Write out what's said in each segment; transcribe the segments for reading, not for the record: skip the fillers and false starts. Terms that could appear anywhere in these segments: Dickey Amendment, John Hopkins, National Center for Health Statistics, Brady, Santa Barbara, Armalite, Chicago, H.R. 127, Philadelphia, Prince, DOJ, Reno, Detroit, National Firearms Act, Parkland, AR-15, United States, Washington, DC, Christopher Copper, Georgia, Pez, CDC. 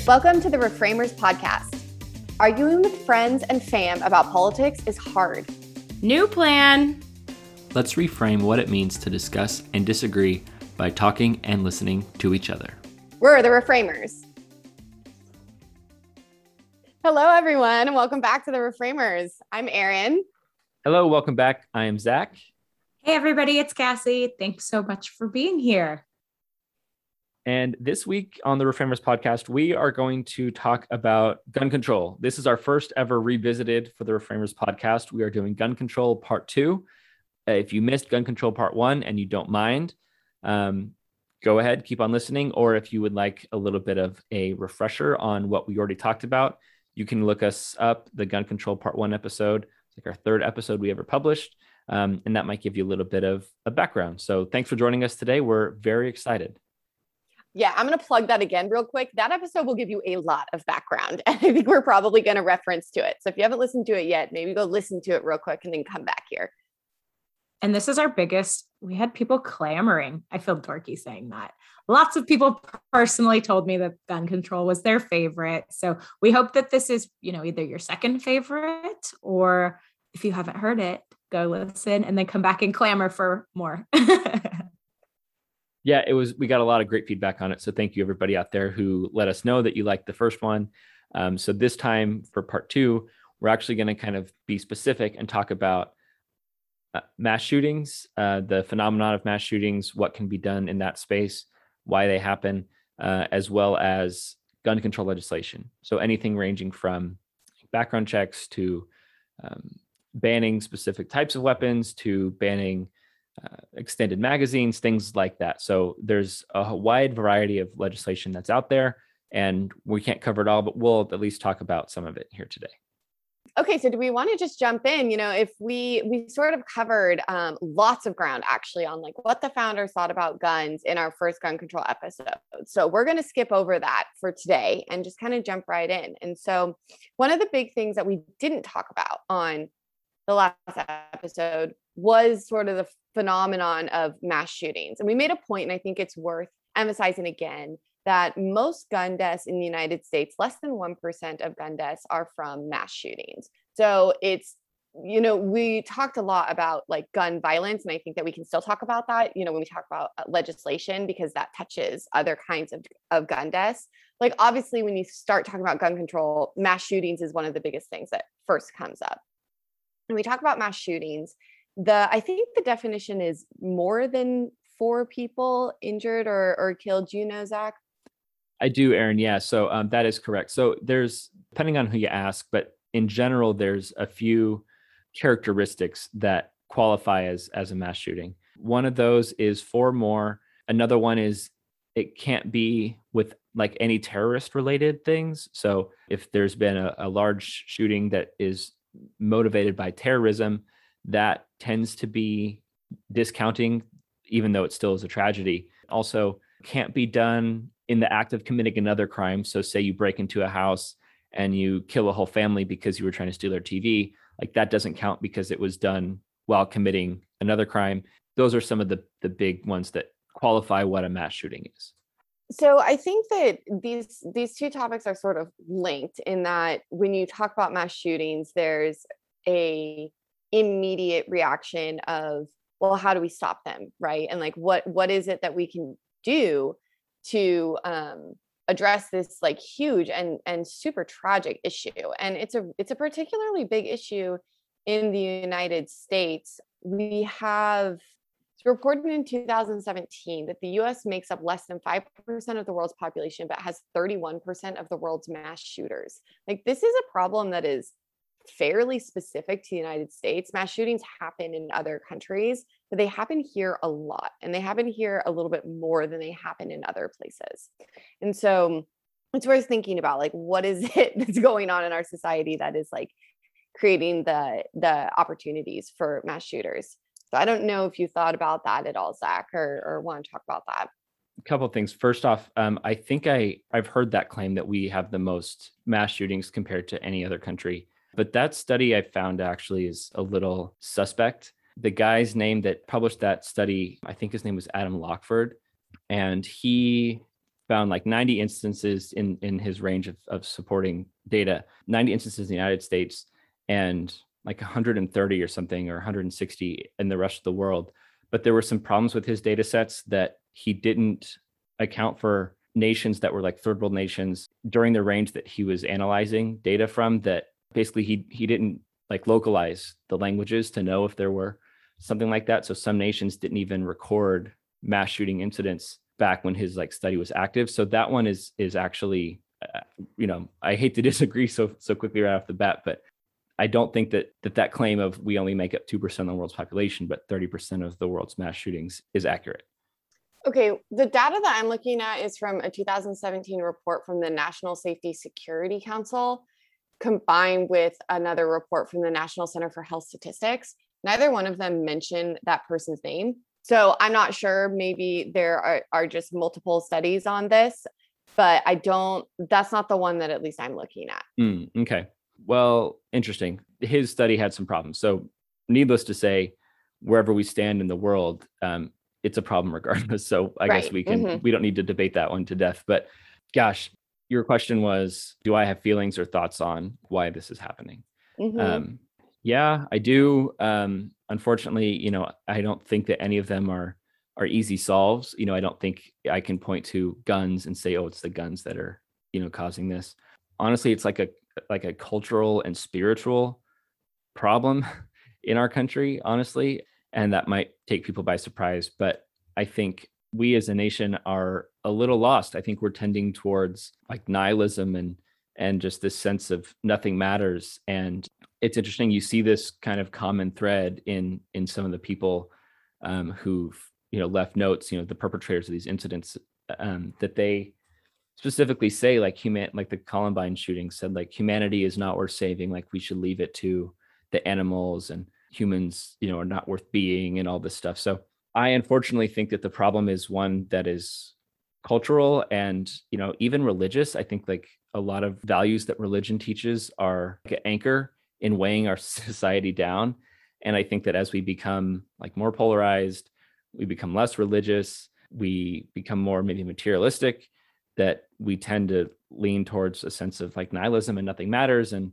Welcome to the Reframers podcast. Arguing with friends and fam about politics is hard. New plan. Let's reframe what it means to discuss and disagree by talking and listening to each other. We're the Reframers. Hello, everyone, and welcome back to the Reframers. I'm Erin. Hello, welcome back. I am Zach. Hey, everybody, it's Cassie. Thanks so much for being here. And this week on the Reframers podcast, we are going to talk about gun control. This is our first ever revisited for the Reframers podcast. We are doing gun control part two. If you missed gun control part one and you don't mind, go ahead, keep on listening. Or if you would like a little bit of a refresher on what we already talked about, you can look us up, the gun control part one episode. It's like our third episode we ever published. And that might give you a little bit of a background. So thanks for joining us today. We're very excited. Yeah, I'm going to plug that again real quick. That episode will give you a lot of background, and I think we're probably going to reference to it. So if you haven't listened to it yet, maybe go listen to it real quick and then come back here. And this is our biggest. We had people clamoring. I feel dorky saying that. Lots of people personally told me that gun control was their favorite. So we hope that this is, you know, either your second favorite, or if you haven't heard it, go listen and then come back and clamor for more. Yeah, we got a lot of great feedback on it. So thank you everybody out there who let us know that you liked the first one. So this time for part two, we're actually going to kind of be specific and talk about mass shootings, the phenomenon of mass shootings, what can be done in that space, why they happen, as well as gun control legislation. So anything ranging from background checks to banning specific types of weapons to banning extended magazines, things like that. So there's a wide variety of legislation that's out there, and we can't cover it all, but we'll at least talk about some of it here today. Okay, so do we want to just jump in? You know, if we sort of covered lots of ground actually on like what the founders thought about guns in our first gun control episode. So we're going to skip over that for today and just kind of jump right in. And so one of the big things that we didn't talk about on the last episode was sort of the phenomenon of mass shootings. And we made a point, and I think it's worth emphasizing again, that most gun deaths in the United States, less than 1% of gun deaths are from mass shootings. So it's, you know, we talked a lot about like gun violence, and I think that we can still talk about that, you know, when we talk about legislation, because that touches other kinds of gun deaths. Like obviously when you start talking about gun control, mass shootings is one of the biggest things that first comes up. When we talk about mass shootings, I think the definition is more than 4 people injured or killed. You know, Zach? I do, Erin. Yeah. So that is correct. So there's, depending on who you ask, but in general, there's a few characteristics that qualify as a mass shooting. One of those is 4 more. Another one is it can't be with like any terrorist related things. So if there's been a large shooting that is motivated by terrorism, that tends to be discounting, even though it still is a tragedy. Also, can't be done in the act of committing another crime. So say you break into a house and you kill a whole family because you were trying to steal their TV, like that doesn't count because it was done while committing another crime. Those are some of the big ones that qualify what a mass shooting is. So I think that these 2 topics are sort of linked in that when you talk about mass shootings, there's a immediate reaction of, well, how do we stop them, right? And like, what is it that we can do to address this like huge and super tragic issue? And it's a particularly big issue in the United States. We have, it's reported in 2017 that the U.S. makes up less than 5% of the world's population, but has 31% of the world's mass shooters. Like, this is a problem that is fairly specific to the United States. Mass shootings happen in other countries, but they happen here a lot, and they happen here a little bit more than they happen in other places. And so it's worth thinking about, like, what is it that's going on in our society that is like creating the opportunities for mass shooters? So I don't know if you thought about that at all, Zach, or want to talk about that. A couple of things. First off, I think I've heard that claim that we have the most mass shootings compared to any other country. But that study I found actually is a little suspect. The guy's name that published that study, I think his name was Adam Lockford, and he found like 90 instances in his range of supporting data, 90 instances in the United States, and like 130 or something, or 160 in the rest of the world. But there were some problems with his data sets that he didn't account for nations that were like third world nations during the range that he was analyzing data from, that basically he didn't like localize the languages to know if there were something like that. So some nations didn't even record mass shooting incidents back when his like study was active. So that one is actually, you know, I hate to disagree so quickly right off the bat, but I don't think that claim of we only make up 2% of the world's population, but 30% of the world's mass shootings is accurate. Okay, the data that I'm looking at is from a 2017 report from the National Safety Security Council, combined with another report from the National Center for Health Statistics. Neither one of them mentioned that person's name. So I'm not sure, maybe there are just multiple studies on this, but that's not the one that at least I'm looking at. Okay. Well, interesting. His study had some problems. So needless to say, wherever we stand in the world, it's a problem regardless. So I guess we don't need to debate that one to death. But gosh, your question was, do I have feelings or thoughts on why this is happening? Mm-hmm. Yeah, I do. Unfortunately, you know, I don't think that any of them are easy solves. You know, I don't think I can point to guns and say, oh, it's the guns that are, you know, causing this. Honestly, it's like a cultural and spiritual problem in our country, honestly. And that might take people by surprise, but I think we as a nation are a little lost. I think we're tending towards like nihilism and just this sense of nothing matters. And it's interesting, you see this kind of common thread in some of the people who've, you know, left notes, you know, the perpetrators of these incidents, that they specifically say like the Columbine shooting said, like, humanity is not worth saving. Like, we should leave it to the animals, and humans, you know, are not worth being, and all this stuff. So I unfortunately think that the problem is one that is cultural and, you know, even religious. I think like a lot of values that religion teaches are like an anchor in weighing our society down. And I think that as we become like more polarized, we become less religious, we become more maybe materialistic, that we tend to lean towards a sense of like nihilism and nothing matters. And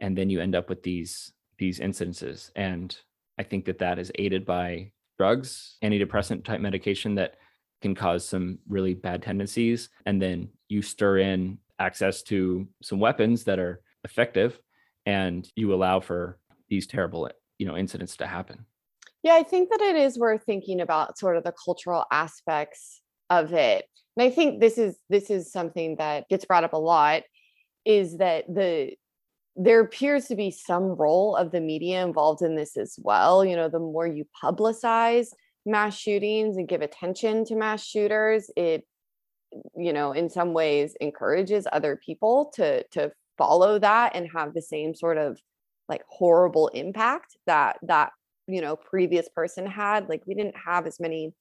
then you end up with these incidences. And I think that is aided by drugs, antidepressant type medication that can cause some really bad tendencies. And then you stir in access to some weapons that are effective, and you allow for these terrible, you know, incidents to happen. Yeah, I think that it is worth thinking about sort of the cultural aspects of it. And I think this is something that gets brought up a lot, is that there appears to be some role of the media involved in this as well. You know, the more you publicize mass shootings and give attention to mass shooters, it, you know, in some ways encourages other people to follow that and have the same sort of like horrible impact that, you know, previous person had. Like, we didn't have as many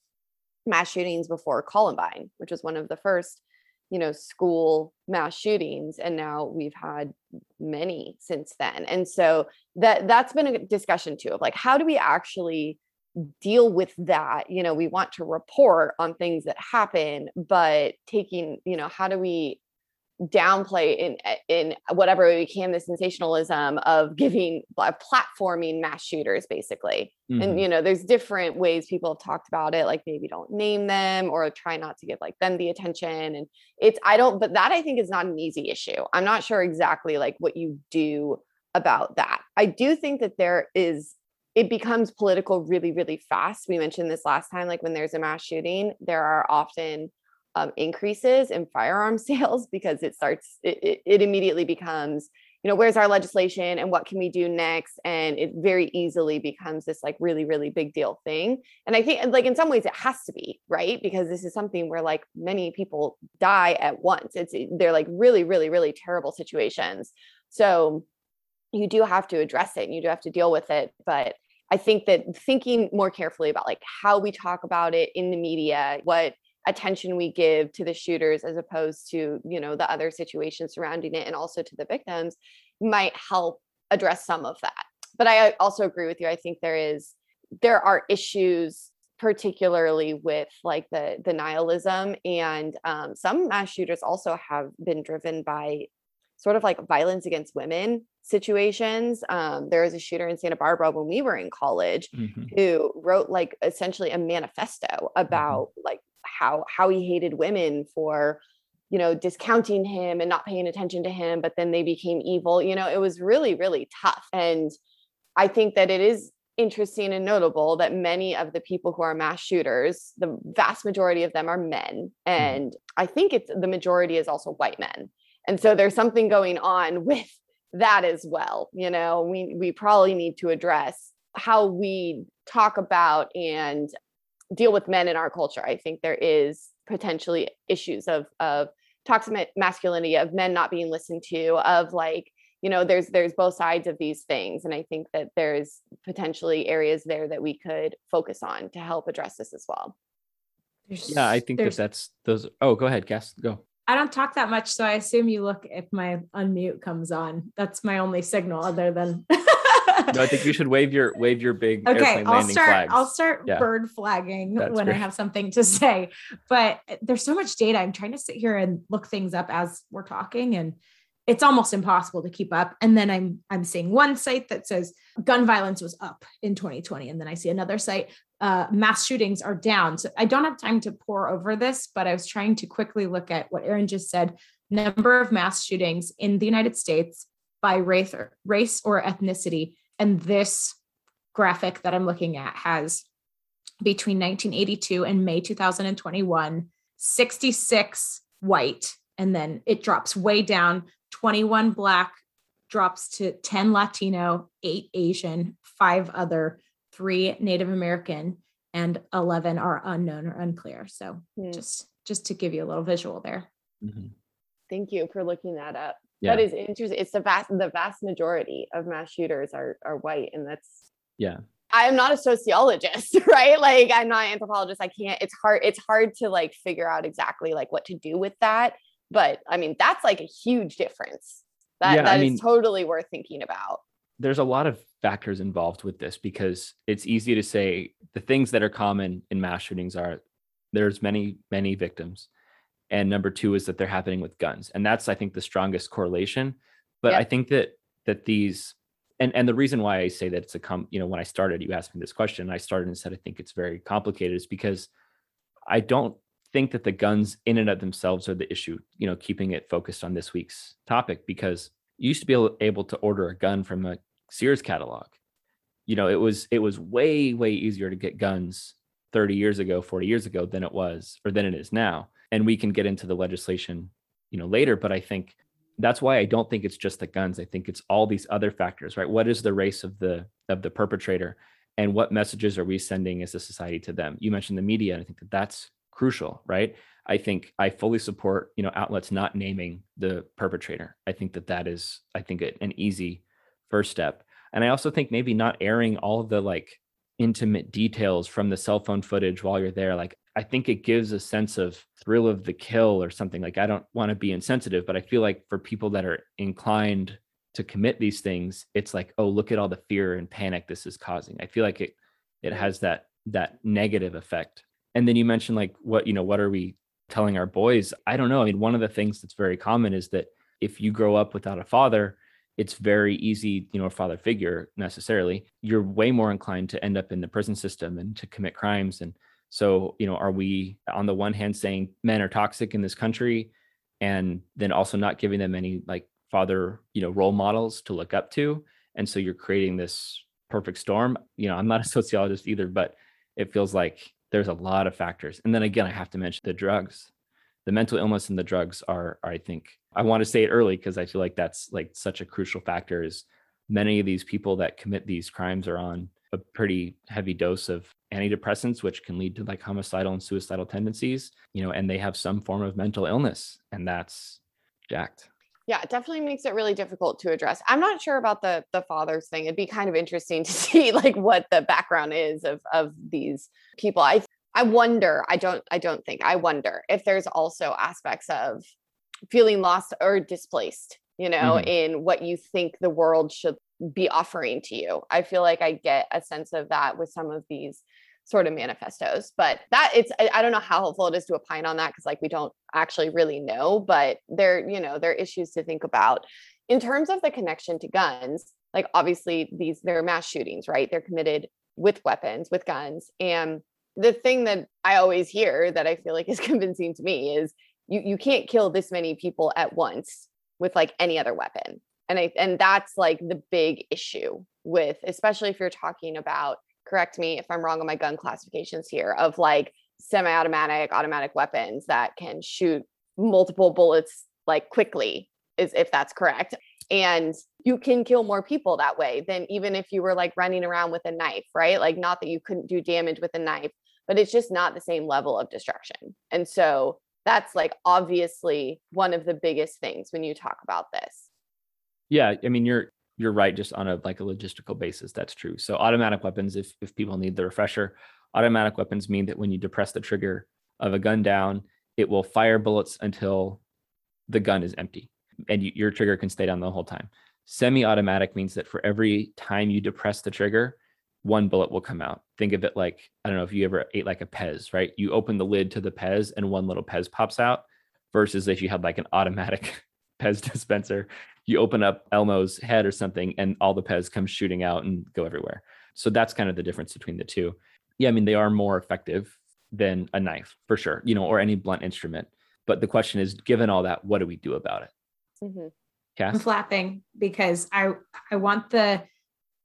mass shootings before Columbine, which was one of the first, you know, school mass shootings. And now we've had many since then. And so that's been a discussion too, of like, how do we actually deal with that? You know, we want to report on things that happen, but you know, how do we downplay in whatever way we can, the sensationalism of giving platforming mass shooters, basically. Mm-hmm. And, you know, there's different ways people have talked about it, like maybe don't name them or try not to give like them the attention. And but that I think is not an easy issue. I'm not sure exactly like what you do about that. I do think that it becomes political really, really fast. We mentioned this last time, like when there's a mass shooting, there are often increases in firearm sales, because it immediately becomes, you know, where's our legislation and what can we do next? And it very easily becomes this like really, really big deal thing. And I think like in some ways it has to be, right? Because this is something where like many people die at once. They're like really, really, really terrible situations. So you do have to address it and you do have to deal with it. But I think that thinking more carefully about like how we talk about it in the media, what attention we give to the shooters as opposed to, you know, the other situations surrounding it and also to the victims, might help address some of that. But I also agree with you. I think there is there are issues, particularly with like the nihilism, and some mass shooters also have been driven by sort of like violence against women situations. There was a shooter in Santa Barbara when we were in college who wrote like essentially a manifesto about like how he hated women for, you know, discounting him and not paying attention to him, but then they became evil. You know, it was really, really tough. And I think that it is interesting and notable that many of the people who are mass shooters, the vast majority of them are men. And I think it's the majority is also white men. And so there's something going on with that as well. You know, we probably need to address how we talk about and deal with men in our culture. I think there is potentially issues of toxic masculinity, of men not being listened to, of like, you know, there's both sides of these things. And I think that there's potentially areas there that we could focus on to help address this as well. Yeah, I think that's those. Oh, go ahead, Cass, go. I don't talk that much, so I assume you look if my unmute comes on. That's my only signal other than. No, I think you should wave your big airplane landing flags. I'll start bird flagging when I have something to say. But there's so much data. I'm trying to sit here and look things up as we're talking, and it's almost impossible to keep up. And then I'm seeing one site that says gun violence was up in 2020, and then I see another site mass shootings are down. So I don't have time to pore over this, but I was trying to quickly look at what Erin just said. Number of mass shootings in the United States by race or ethnicity. And this graphic that I'm looking at has between 1982 and May 2021, 66 white, and then it drops way down, 21 black, drops to 10 Latino, 8 Asian, 5 other, 3 Native American, and 11 are unknown or unclear. So just to give you a little visual there. Mm-hmm. Thank you for looking that up. Yeah. That is interesting. It's the vast majority of mass shooters are white. And that's, I am not a sociologist, right? Like I'm not an anthropologist. I can't, it's hard to like figure out exactly like what to do with that. But I mean, that's like a huge difference that is totally worth thinking about. There's a lot of factors involved with this because it's easy to say the things that are common in mass shootings are there's many, many victims. And number 2 is that they're happening with guns. And that's, I think, the strongest correlation. But I think that these, and the reason why I say that it's when I started, you asked me this question, and I started and said, I think it's very complicated, is because I don't think that the guns in and of themselves are the issue, you know, keeping it focused on this week's topic, because you used to be able to order a gun from a Sears catalog. You know, it was way, way easier to get guns 30 years ago, 40 years ago than it is now. And we can get into the legislation, you know, later, but I think that's why I don't think it's just the guns. I think it's all these other factors, right? What is the race of the perpetrator, and what messages are we sending as a society to them? You mentioned the media, and I think that's crucial, right? I think I fully support, you know, outlets not naming the perpetrator. I think that is an easy first step. And I also think maybe not airing all of the like intimate details from the cell phone footage while you're there. Like, I think it gives a sense of thrill of the kill or something. Like, I don't want to be insensitive, but I feel like for people that are inclined to commit these things, it's like, oh, look at all the fear and panic this is causing. I feel like it has that negative effect. And then you mentioned like, what, you know, what are we telling our boys? I don't know. I mean, one of the things that's very common is that if you grow up without a father, it's very easy, you know, a father figure necessarily, you're way more inclined to end up in the prison system and to commit crimes. And so, you know, are we on the one hand saying men are toxic in this country, and then also not giving them any like father, you know, role models to look up to? And so you're creating this perfect storm. You know, I'm not a sociologist either, but it feels like there's a lot of factors. And then again, I have to mention the drugs. The mental illness and the drugs are, I think, I want to say it early because I feel like that's like such a crucial factor, is many of these people that commit these crimes are on a pretty heavy dose of antidepressants, which can lead to like homicidal and suicidal tendencies, you know, and they have some form of mental illness, and that's jacked. Yeah, it definitely makes it really difficult to address. I'm not sure about the father's thing. It'd be kind of interesting to see like what the background is of these people. I wonder if there's also aspects of feeling lost or displaced, you know, in what you think the world should be offering to you. I feel like I get a sense of that with some of these sort of manifestos, but that it's, I don't know how helpful it is to opine on that, 'cause like, we don't actually really know, but there, you know, there are issues to think about in terms of the connection to guns. Like obviously these, they're mass shootings, right? They're committed with weapons, with guns. And the thing that I always hear that I feel like is convincing to me is you can't kill this many people at once with like any other weapon. And that's like the big issue with, especially if you're talking about, correct me if I'm wrong on my gun classifications here, of like semi-automatic, automatic weapons that can shoot multiple bullets like quickly, is if that's correct. And you can kill more people that way than even if you were like running around with a knife, right? Like not that you couldn't do damage with a knife, but it's just not the same level of destruction. And so that's like obviously one of the biggest things when you talk about this. Yeah, I mean, you're right, just on a like a logistical basis, that's true. So automatic weapons, if people need the refresher, automatic weapons mean that when you depress the trigger of a gun down, it will fire bullets until the gun is empty and your trigger can stay down the whole time. Semi-automatic means that for every time you depress the trigger, one bullet will come out. Think of it like, I don't know if you ever ate like a Pez, right? You open the lid to the Pez and one little Pez pops out, versus if you had like an automatic Pez dispenser, you open up Elmo's head or something and all the Pez come shooting out and go everywhere. So that's kind of the difference between the two. Yeah, I mean, they are more effective than a knife for sure, you know, or any blunt instrument. But the question is, given all that, what do we do about it? Mm-hmm. Cass? I'm flapping because I want the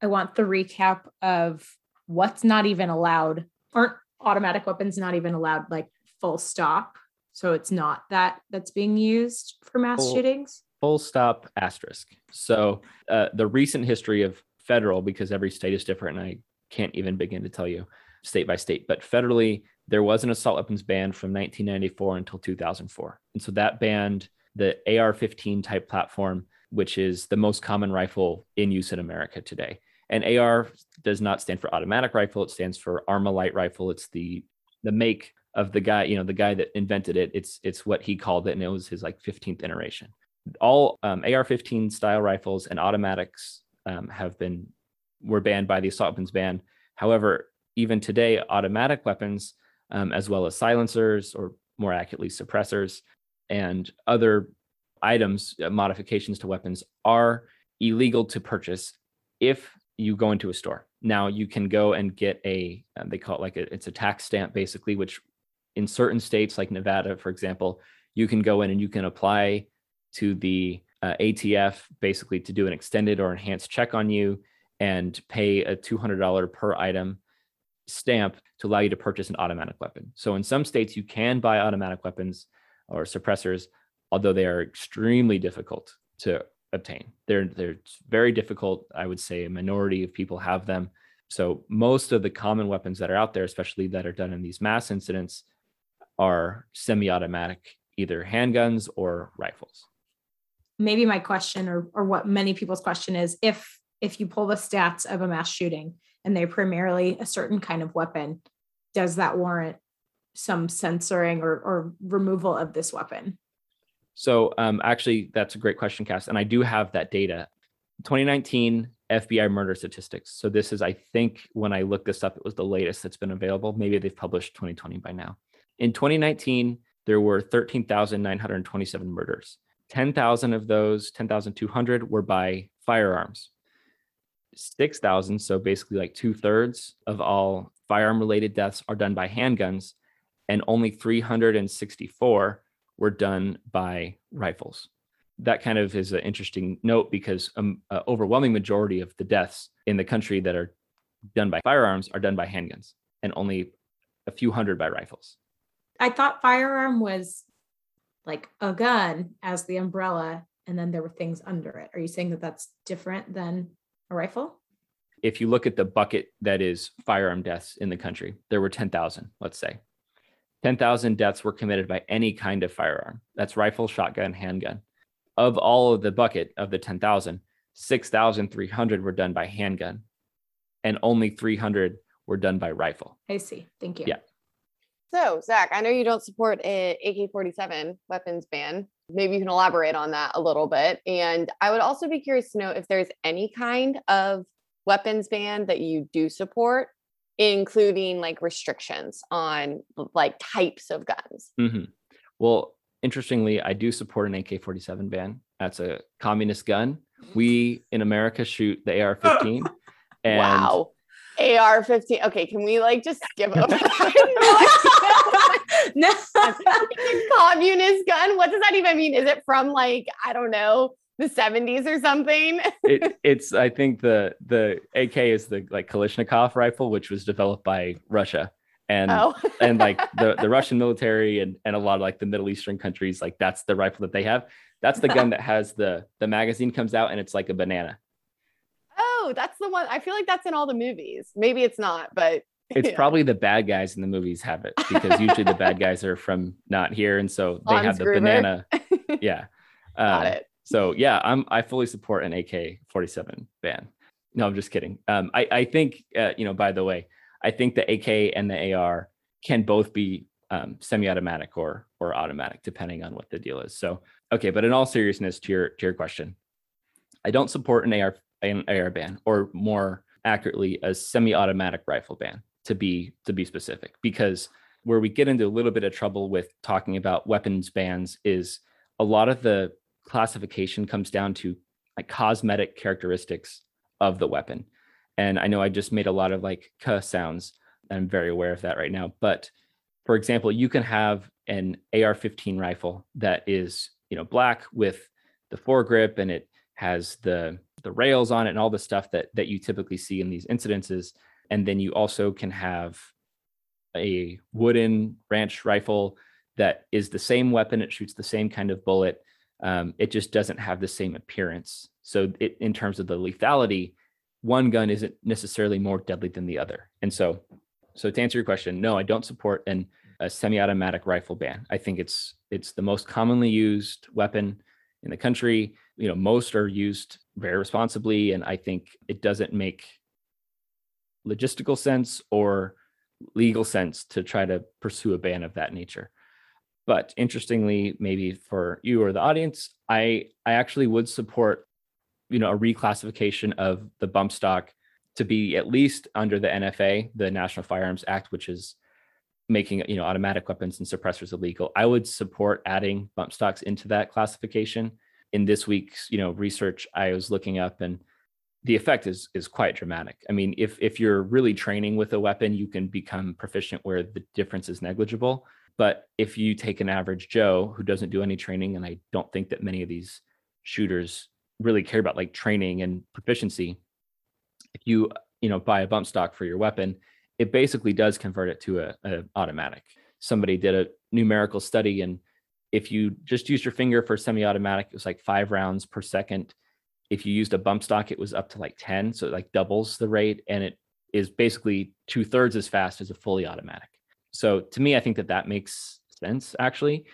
recap of what's not even allowed. Aren't automatic weapons not even allowed, like full stop? So it's not that's being used for mass shootings? Full stop, asterisk. So the recent history of federal, because every state is different and I can't even begin to tell you state by state, but federally, there was an assault weapons ban from 1994 until 2004. And so that banned the AR-15 type platform, which is the most common rifle in use in America today. And AR does not stand for automatic rifle. It stands for Armalite rifle. It's the make of the guy, you know, the guy that invented it. It's what he called it. And it was his like 15th iteration. All AR-15 style rifles and automatics were banned by the assault weapons ban. However, even today, automatic weapons, as well as silencers, or more accurately suppressors, and other items, modifications to weapons, are illegal to purchase if you go into a store. Now you can go and get they call it it's a tax stamp basically, which in certain states like Nevada, for example, you can go in and you can apply to the ATF basically to do an extended or enhanced check on you and pay a $200 per item stamp to allow you to purchase an automatic weapon. So in some states you can buy automatic weapons or suppressors, although they are extremely difficult to obtain. They're very difficult. I would say a minority of people have them. So most of the common weapons that are out there, especially that are done in these mass incidents, are semi-automatic, either handguns or rifles. Maybe my question, or what many people's question is, if you pull the stats of a mass shooting and they're primarily a certain kind of weapon, does that warrant some censoring or removal of this weapon? So actually, that's a great question, Cass. And I do have that data. 2019 FBI murder statistics. So this is, I think, when I looked this up, it was the latest that's been available. Maybe they've published 2020 by now. In 2019, there were 13,927 murders. 10,000 of those, 10,200, were by firearms. 6,000, so basically like 2/3 of all firearm-related deaths, are done by handguns, and only 364 were done by rifles. That kind of is an interesting note because an overwhelming majority of the deaths in the country that are done by firearms are done by handguns, and only a few hundred by rifles. I thought firearm was like a gun as the umbrella, and then there were things under it. Are you saying that that's different than a rifle? If you look at the bucket that is firearm deaths in the country, there were 10,000, let's say. 10,000 deaths were committed by any kind of firearm. That's rifle, shotgun, handgun. Of all of the bucket of the 10,000, 6,300 were done by handgun and only 300 were done by rifle. I see. Thank you. Yeah. So, Zach, I know you don't support an AK-47 weapons ban. Maybe you can elaborate on that a little bit. And I would also be curious to know if there's any kind of weapons ban that you do support, including like restrictions on like types of guns. Mm-hmm. Well, interestingly, I do support an AK-47 ban. That's a communist gun. We in America shoot the AR-15. And wow. AR-15. Okay, can we like just skip over that? No. It's a communist gun. What does that even mean? Is it from like, I don't know, the 70s or something? It's I think the AK is the like Kalashnikov rifle, which was developed by Russia. And and like the Russian military and a lot of like the Middle Eastern countries, like that's the rifle that they have. That's the gun that has the magazine comes out and it's like a banana. Oh, that's the one. I feel like that's in all the movies. Maybe it's not, but it's probably the bad guys in the movies have it, because usually the bad guys are from not here. And so they have the banana. Yeah. Got it. So yeah, I fully support an AK-47 ban. No, I'm just kidding. I think, by the way, I think the AK and the AR can both be semi-automatic or automatic, depending on what the deal is. So, okay. But in all seriousness, to your question, I don't support an AR ban, or more accurately, a semi-automatic rifle ban, to be specific, because where we get into a little bit of trouble with talking about weapons bans is a lot of the classification comes down to like cosmetic characteristics of the weapon. And I know I just made a lot of like "k" sounds. I'm very aware of that right now. But for example, you can have an AR-15 rifle that is, black with the foregrip, and it has the rails on it and all the stuff that you typically see in these incidences. And then you also can have a wooden ranch rifle that is the same weapon. It shoots the same kind of bullet. It just doesn't have the same appearance. So in terms of the lethality, one gun isn't necessarily more deadly than the other. And so to answer your question, no, I don't support a semi-automatic rifle ban. I think it's the most commonly used weapon in the country. Most are used very responsibly, and I think it doesn't make logistical sense or legal sense to try to pursue a ban of that nature. But interestingly, maybe for you or the audience, I actually would support, a reclassification of the bump stock to be at least under the NFA, the National Firearms Act, which is making, automatic weapons and suppressors illegal. I would support adding bump stocks into that classification. In this week's, research, I was looking up, and the effect is quite dramatic. I mean, if you're really training with a weapon, you can become proficient where the difference is negligible. But if you take an average Joe who doesn't do any training, and I don't think that many of these shooters really care about like training and proficiency, if you, buy a bump stock for your weapon, it basically does convert it to a automatic. Somebody did a numerical study, and if you just used your finger for semi-automatic, it was like 5 rounds per second. If you used a bump stock, it was up to like 10. So it like doubles the rate, and it is basically 2/3 as fast as a fully automatic. So to me, I think that makes sense, actually.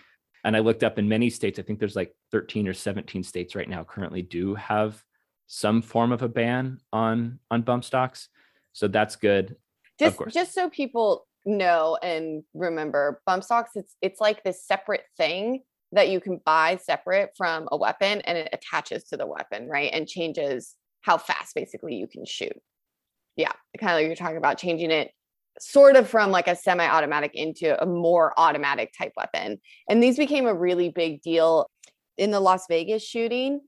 And I looked up, in many states, I think there's like 13 or 17 states right now currently do have some form of a ban on bump stocks. So that's good. Just so people know and remember, bump stocks, it's like this separate thing that you can buy separate from a weapon, and it attaches to the weapon, right? And changes how fast basically you can shoot. Yeah, kind of like you're talking about, changing it sort of from like a semi-automatic into a more automatic type weapon. And these became a really big deal in the Las Vegas shooting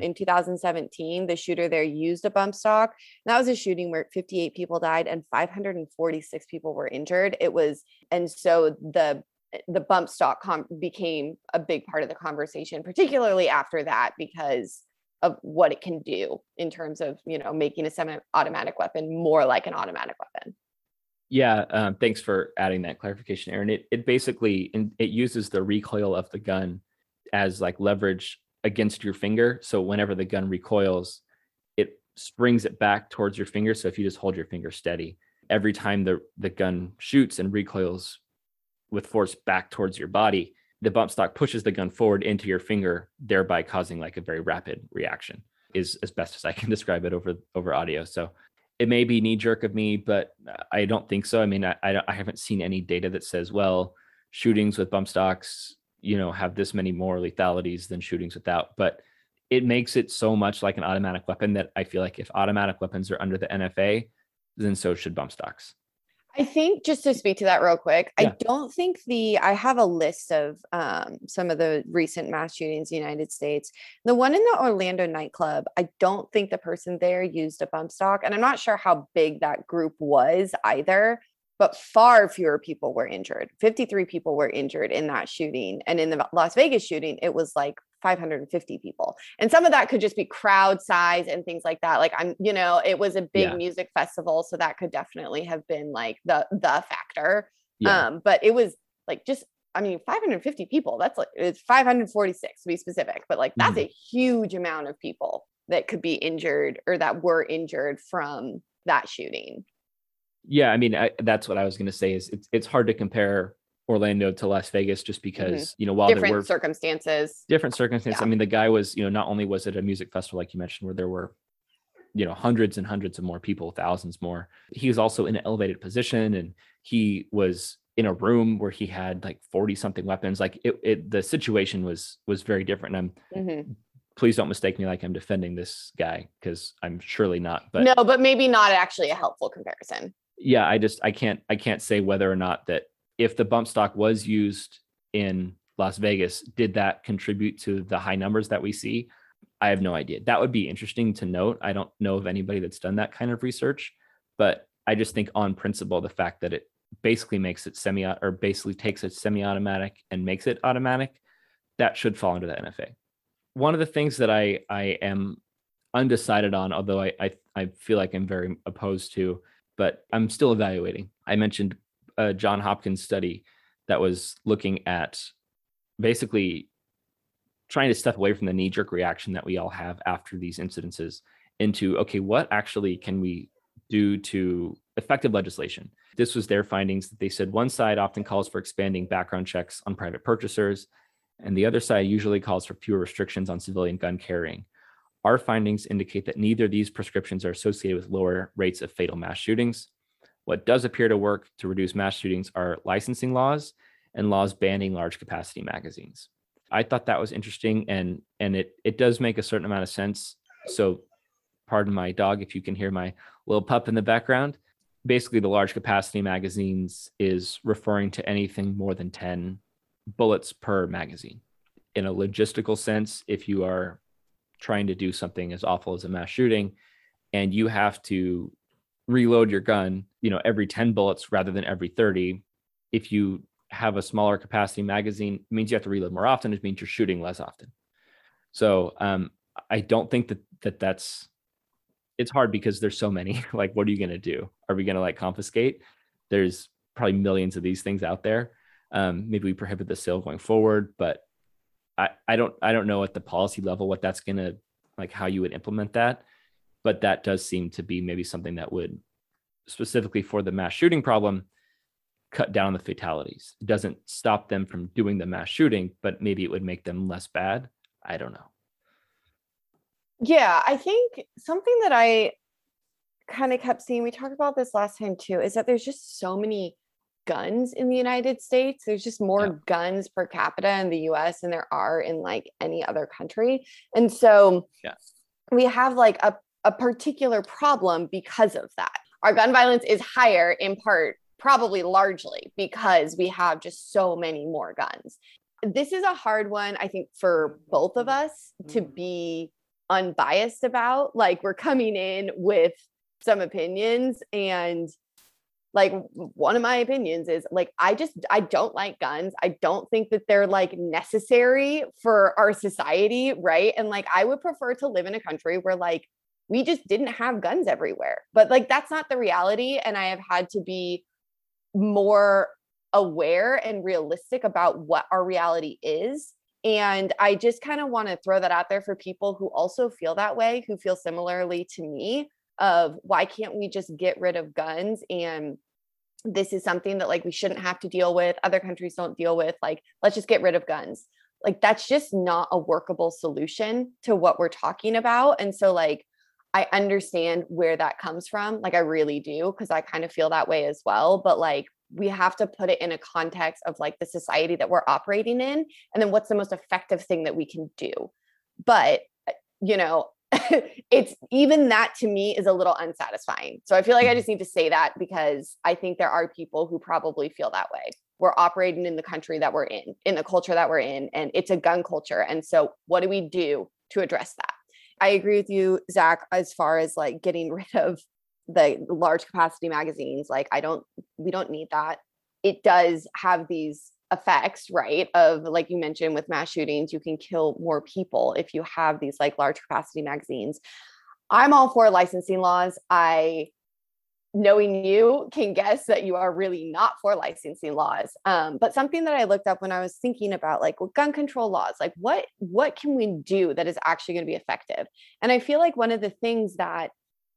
in 2017. The shooter there used a bump stock. And that was a shooting where 58 people died and 546 people were injured. So the bump stock became a big part of the conversation, particularly after that, because of what it can do in terms of, making a semi-automatic weapon more like an automatic weapon. Yeah. Thanks for adding that clarification, Aaron. It basically, it uses the recoil of the gun as like leverage against your finger. So whenever the gun recoils, it springs it back towards your finger. So if you just hold your finger steady, every time the gun shoots and recoils with force back towards your body, the bump stock pushes the gun forward into your finger, thereby causing like a very rapid reaction, is as best as I can describe it over audio. So It may be knee-jerk of me, but I don't think so. I mean, I haven't seen any data that says, well, shootings with bump stocks, you know, have this many more lethalities than shootings without. But it makes it so much like an automatic weapon that I feel like if automatic weapons are under the NFA, then so should bump stocks. I think, just to speak to that real quick, yeah. I don't think I have a list of some of the recent mass shootings in the United States. The one in the Orlando nightclub, I don't think the person there used a bump stock. And I'm not sure how big that group was either, but far fewer people were injured. 53 people were injured in that shooting. And in the Las Vegas shooting, it was like 550 people. And some of that could just be crowd size and things like that. Like it was a big music festival. So that could definitely have been like the factor. Yeah. But it was like, 550 people, that's like, it's 546 to be specific, but like, that's a huge amount of people that could be injured or that were injured from that shooting. Yeah. I mean, that's what I was going to say is it's hard to compare Orlando to Las Vegas just because, while there were different circumstances. Yeah. I mean, the guy was, not only was it a music festival, like you mentioned, where there were, hundreds and hundreds of more people, thousands more. He was also in an elevated position and he was in a room where he had like 40 something weapons. Like the situation was very different. And I'm, please don't mistake me like I'm defending this guy because I'm surely not. But no, but maybe not actually a helpful comparison. Yeah, I can't say whether or not that if the bump stock was used in Las Vegas, did that contribute to the high numbers that we see? I have no idea. That would be interesting to note. I don't know of anybody that's done that kind of research, but I just think on principle, the fact that it basically takes a semi-automatic and makes it automatic, that should fall under the NFA. One of the things that I am undecided on, although I feel like I'm very opposed to, but I'm still evaluating. I mentioned a John Hopkins study that was looking at basically trying to step away from the knee-jerk reaction that we all have after these incidences into, okay, what actually can we do to effective legislation? This was their findings that they said one side often calls for expanding background checks on private purchasers, and the other side usually calls for fewer restrictions on civilian gun carrying. Our findings indicate that neither of these prescriptions are associated with lower rates of fatal mass shootings. What does appear to work to reduce mass shootings are licensing laws and laws banning large capacity magazines. I thought that was interesting, and it does make a certain amount of sense. So pardon my dog if you can hear my little pup in the background. Basically, the large capacity magazines is referring to anything more than 10 bullets per magazine. In a logistical sense, if you are trying to do something as awful as a mass shooting and you have to reload your gun, every 10 bullets rather than every 30, if you have a smaller capacity magazine, it means you have to reload more often. It means you're shooting less often. So I don't think that's, it's hard because there's so many, like, what are you going to do? Are we going to like confiscate? There's probably millions of these things out there. Maybe we prohibit the sale going forward, but I don't know at the policy level what that's going to, like how you would implement that. But that does seem to be maybe something that would, specifically for the mass shooting problem, cut down the fatalities. It doesn't stop them from doing the mass shooting, but maybe it would make them less bad. I don't know. Yeah, I think something that I kind of kept seeing, we talked about this last time too, is that there's just so many guns in the United States. There's just more guns per capita in the US than there are in like any other country. And so we have like a particular problem because of that. Our gun violence is higher in part, probably largely because we have just so many more guns. This is a hard one, I think, for both of us to be unbiased about. Like, we're coming in with some opinions, and like one of my opinions is like, I don't like guns. I don't think that they're like necessary for our society. Right. And like, I would prefer to live in a country where like, we just didn't have guns everywhere, but like, that's not the reality. And I have had to be more aware and realistic about what our reality is. And I just kind of want to throw that out there for people who also feel that way, who feel similarly to me, of why can't we just get rid of guns? And this is something that like we shouldn't have to deal with. Other countries don't deal with, like, let's just get rid of guns. Like, that's just not a workable solution to what we're talking about. And so like, I understand where that comes from. Like, I really do, because I kind of feel that way as well. But like, we have to put it in a context of like the society that we're operating in, and then what's the most effective thing that we can do. But, you know, it's even that to me is a little unsatisfying. So I feel like I just need to say that, because I think there are people who probably feel that way. We're operating in the country that we're in the culture that we're in, and it's a gun culture. And so what do we do to address that? I agree with you, Zach, as far as like getting rid of the large capacity magazines. Like, we don't need that. It does have these effects, right? Of, like you mentioned, with mass shootings, you can kill more people if you have these like large capacity magazines. I'm all for licensing laws. I, knowing you, can guess that you are really not for licensing laws. But something that I looked up when I was thinking about like, well, gun control laws, like what can we do that is actually going to be effective? And I feel like one of the things that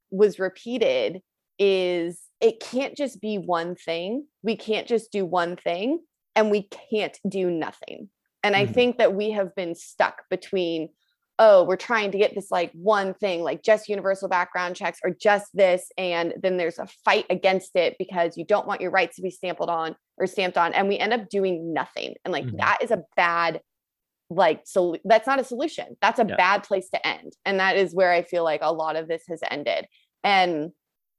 was repeated is it can't just be one thing. We can't just do one thing, and we can't do nothing. And I think that we have been stuck between, oh, we're trying to get this like one thing, like just universal background checks or just this. And then there's a fight against it because you don't want your rights to be stamped on. And we end up doing nothing. And like, that is a bad, like, so that's not a solution. That's a bad place to end. And that is where I feel like a lot of this has ended. And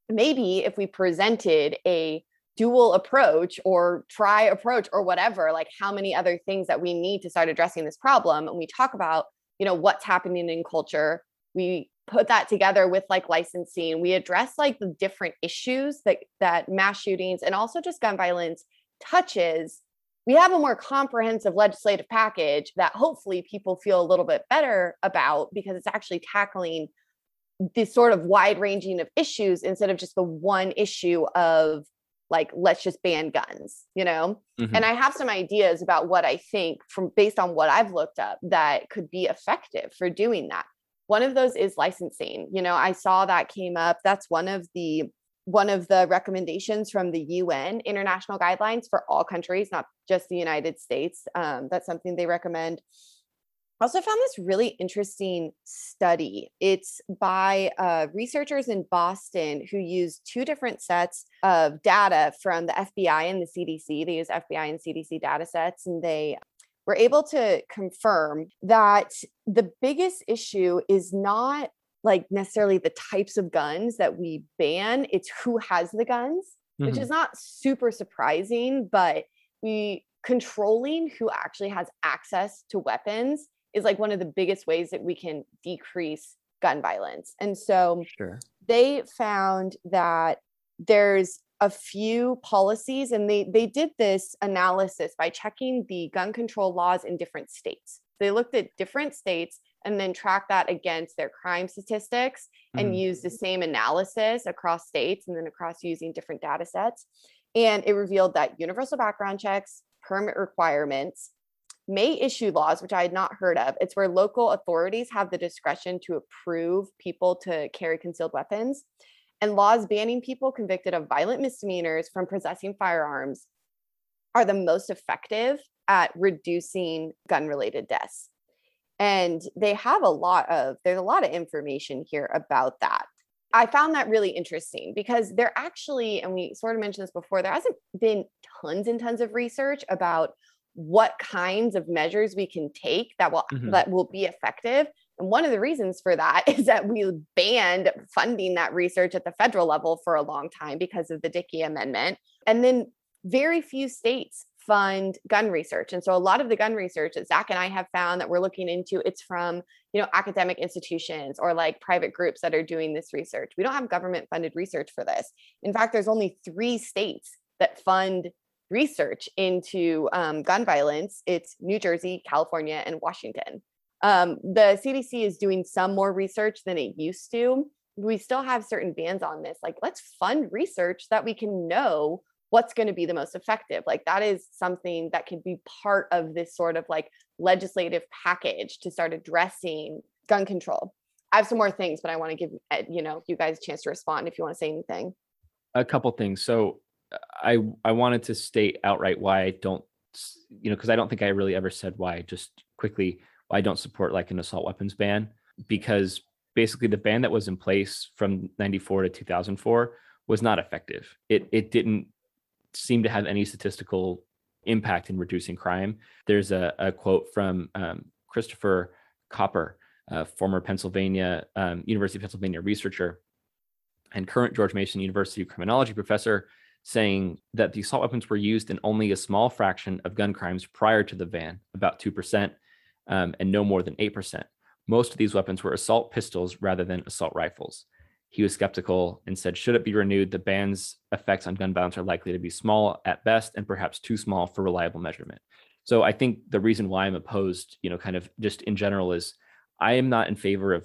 maybe if we presented a dual approach or try approach or whatever, like how many other things that we need to start addressing this problem. And we talk about, you know, what's happening in culture. We put that together with like licensing. We address like the different issues that mass shootings and also just gun violence touches. We have a more comprehensive legislative package that hopefully people feel a little bit better about, because it's actually tackling this sort of wide ranging of issues instead of just the one issue of like, let's just ban guns, you know? And I have some ideas about what I think from based on what I've looked up that could be effective for doing that. One of those is licensing. You know, I saw that came up. That's one of the recommendations from the UN international guidelines for all countries, not just the United States. That's something they recommend. I also found this really interesting study. It's by researchers in Boston who used two different sets of data from the FBI and the CDC. They use FBI and CDC data sets, and they were able to confirm that the biggest issue is not like necessarily the types of guns that we ban, it's who has the guns, which is not super surprising, but controlling who actually has access to weapons is like one of the biggest ways that we can decrease gun violence. And so they found that there's a few policies, and they did this analysis by checking the gun control laws in different states. They looked at different states and then tracked that against their crime statistics and used the same analysis across states and then across using different data sets. And it revealed that universal background checks, permit requirements, may issue laws, which I had not heard of. It's where local authorities have the discretion to approve people to carry concealed weapons, and laws banning people convicted of violent misdemeanors from possessing firearms are the most effective at reducing gun-related deaths. And they have there's a lot of information here about that. I found that really interesting because there actually, and we sort of mentioned this before, there hasn't been tons and tons of research about what kinds of measures we can take that will be effective. And one of the reasons for that is that we banned funding that research at the federal level for a long time because of the Dickey Amendment. And then very few states fund gun research. And so a lot of the gun research that Zach and I have found that we're looking into, it's from, you know, academic institutions or like private groups that are doing this research. We don't have government funded research for this. In fact, there's only 3 states that fund research into gun violence. It's New Jersey, California, and Washington. The CDC is doing some more research than it used to. We still have certain bans on this. Like, let's fund research that we can know what's going to be the most effective. Like, that is something that could be part of this sort of like legislative package to start addressing gun control. I have some more things, but I want to give, you know, you guys a chance to respond if you want to say anything. A couple things. So I wanted to state outright why I don't, you know, because I don't think I really ever said why, just quickly, why I don't support like an assault weapons ban, because basically the ban that was in place from 94 to 2004 was not effective. It didn't seem to have any statistical impact in reducing crime. There's a quote from Christopher Copper, a former Pennsylvania University of Pennsylvania researcher and current George Mason University criminology professor, saying that the assault weapons were used in only a small fraction of gun crimes prior to the ban, about 2%, and no more than 8%. Most of these weapons were assault pistols rather than assault rifles. He was skeptical and said, should it be renewed, the ban's effects on gun violence are likely to be small at best and perhaps too small for reliable measurement. So I think the reason why I'm opposed, you know, kind of just in general, is I am not in favor of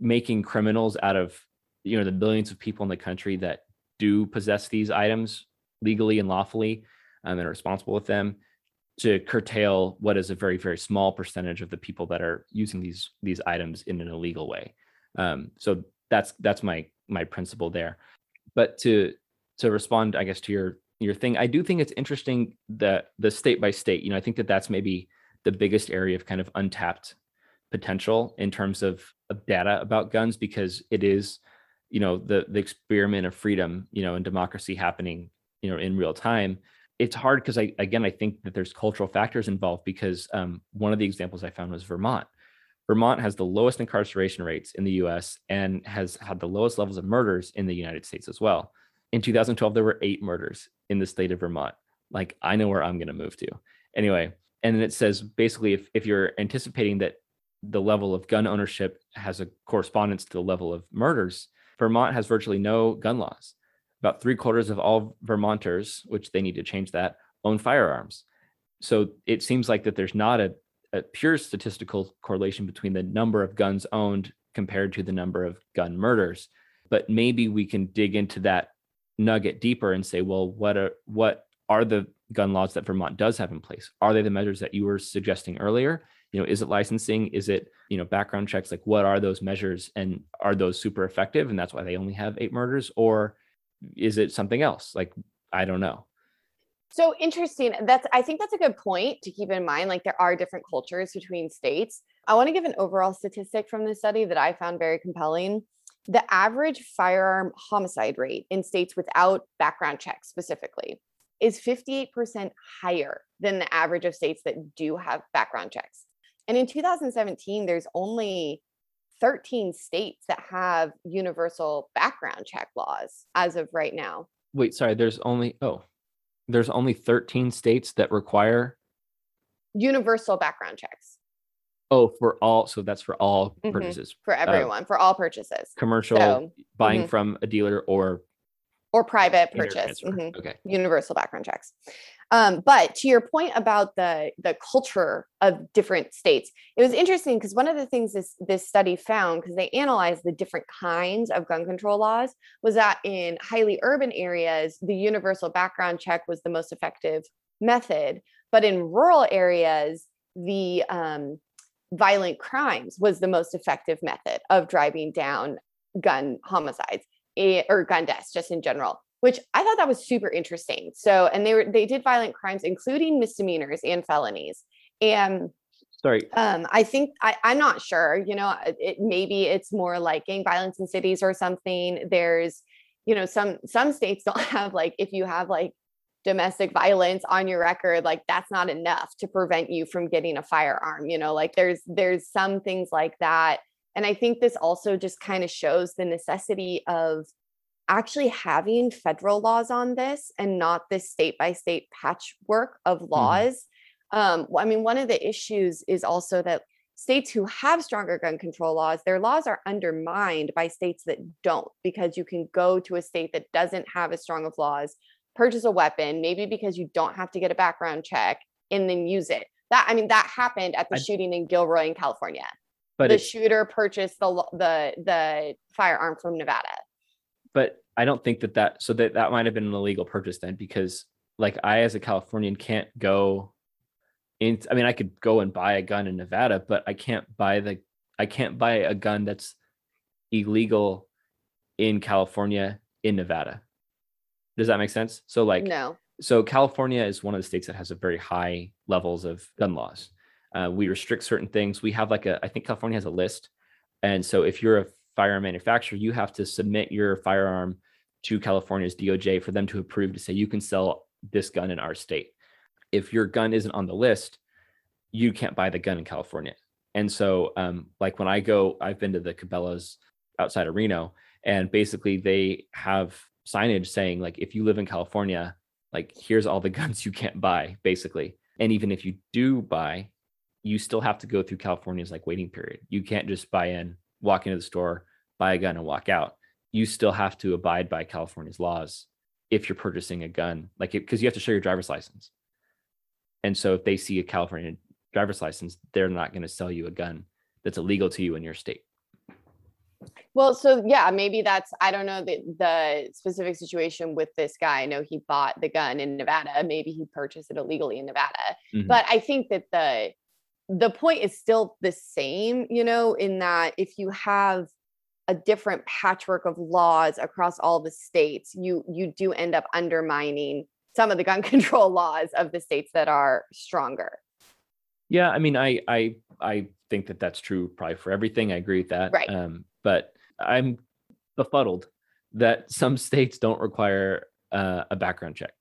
making criminals out of, you know, the millions of people in the country that do possess these items legally and lawfully and are responsible with them, to curtail what is a very, very small percentage of the people that are using these items in an illegal way. So that's my principle there. But to respond, I guess, to your thing, I do think it's interesting that the state by state, you know, I think that that's maybe the biggest area of kind of untapped potential in terms of data about guns, because it is, you know, the experiment of freedom, you know, and democracy happening, you know, in real time. It's hard because I think that there's cultural factors involved, because one of the examples I found was Vermont. Vermont has the lowest incarceration rates in the US and has had the lowest levels of murders in the United States as well. In 2012, there were 8 murders in the state of Vermont. Like, I know where I'm going to move to. Anyway, and then it says, basically, if you're anticipating that the level of gun ownership has a correspondence to the level of murders, Vermont has virtually no gun laws. About 3/4 of all Vermonters, which they need to change that, own firearms. So it seems like that there's not a pure statistical correlation between the number of guns owned compared to the number of gun murders. But maybe we can dig into that nugget deeper and say, well, what are the gun laws that Vermont does have in place? Are they the measures that you were suggesting earlier? You know, is it licensing? Is it, you know, background checks? Like, what are those measures, and are those super effective? And that's why they only have 8 murders? Or is it something else? Like, I don't know. So interesting. I think that's a good point to keep in mind. Like, there are different cultures between states. I want to give an overall statistic from this study that I found very compelling. The average firearm homicide rate in states without background checks specifically is 58% higher than the average of states that do have background checks. And in 2017, there's only 13 states that have universal background check laws as of right now. Wait, sorry, there's only 13 states that require universal background checks. Oh, for all. So that's for all purchases. For everyone, for all purchases. Commercial, so, buying from a dealer or private purchase. Okay. Universal background checks. But to your point about the culture of different states, it was interesting because one of the things this study found, because they analyzed the different kinds of gun control laws, was that in highly urban areas, the universal background check was the most effective method. But in rural areas, the violent crimes was the most effective method of driving down gun homicides or gun deaths just in general, which I thought that was super interesting. So, and they did violent crimes, including misdemeanors and felonies. And sorry, I think I'm not sure, you know, maybe it's more like gang violence in cities or something. There's, you know, some states don't have, like, if you have like domestic violence on your record, like that's not enough to prevent you from getting a firearm, you know, like there's some things like that. And I think this also just kind of shows the necessity of actually having federal laws on this and not this state by state patchwork of laws. I mean, one of the issues is also that states who have stronger gun control laws, their laws are undermined by states that don't, because you can go to a state that doesn't have as strong of laws, purchase a weapon, maybe because you don't have to get a background check, and then use it. That happened at the shooting in Gilroy in California. But the shooter purchased the firearm from Nevada. But I don't think that might've been an illegal purchase then, because like I, as a Californian, can't go in. I mean, I could go and buy a gun in Nevada, but I can't buy a gun that's illegal in California in Nevada. Does that make sense? So like, no. So California is one of the states that has a very high levels of gun laws. We restrict certain things. We have I think California has a list. And so if you're a firearm manufacturer, you have to submit your firearm to California's DOJ for them to approve to say you can sell this gun in our state. If your gun isn't on the list, you can't buy the gun in California. And so like when I go, I've been to the Cabela's outside of Reno, and basically they have signage saying like, if you live in California, like here's all the guns you can't buy basically. And even if you do buy, you still have to go through California's like waiting period. You can't just buy in, walk into the store, buy a gun and walk out. You still have to abide by California's laws if you're purchasing a gun, like because you have to show your driver's license. And so if they see a California driver's license, they're not going to sell you a gun that's illegal to you in your state. Well, so yeah, maybe that's, I don't know the specific situation with this guy. I know he bought the gun in Nevada. Maybe he purchased it illegally in Nevada. Mm-hmm. But I think that the point is still the same, you know, in that if you have a different patchwork of laws across all the states, you do end up undermining some of the gun control laws of the states that are stronger. Yeah, I mean, I think that that's true probably for everything. I agree with that. Right. But I'm befuddled that some states don't require a background check,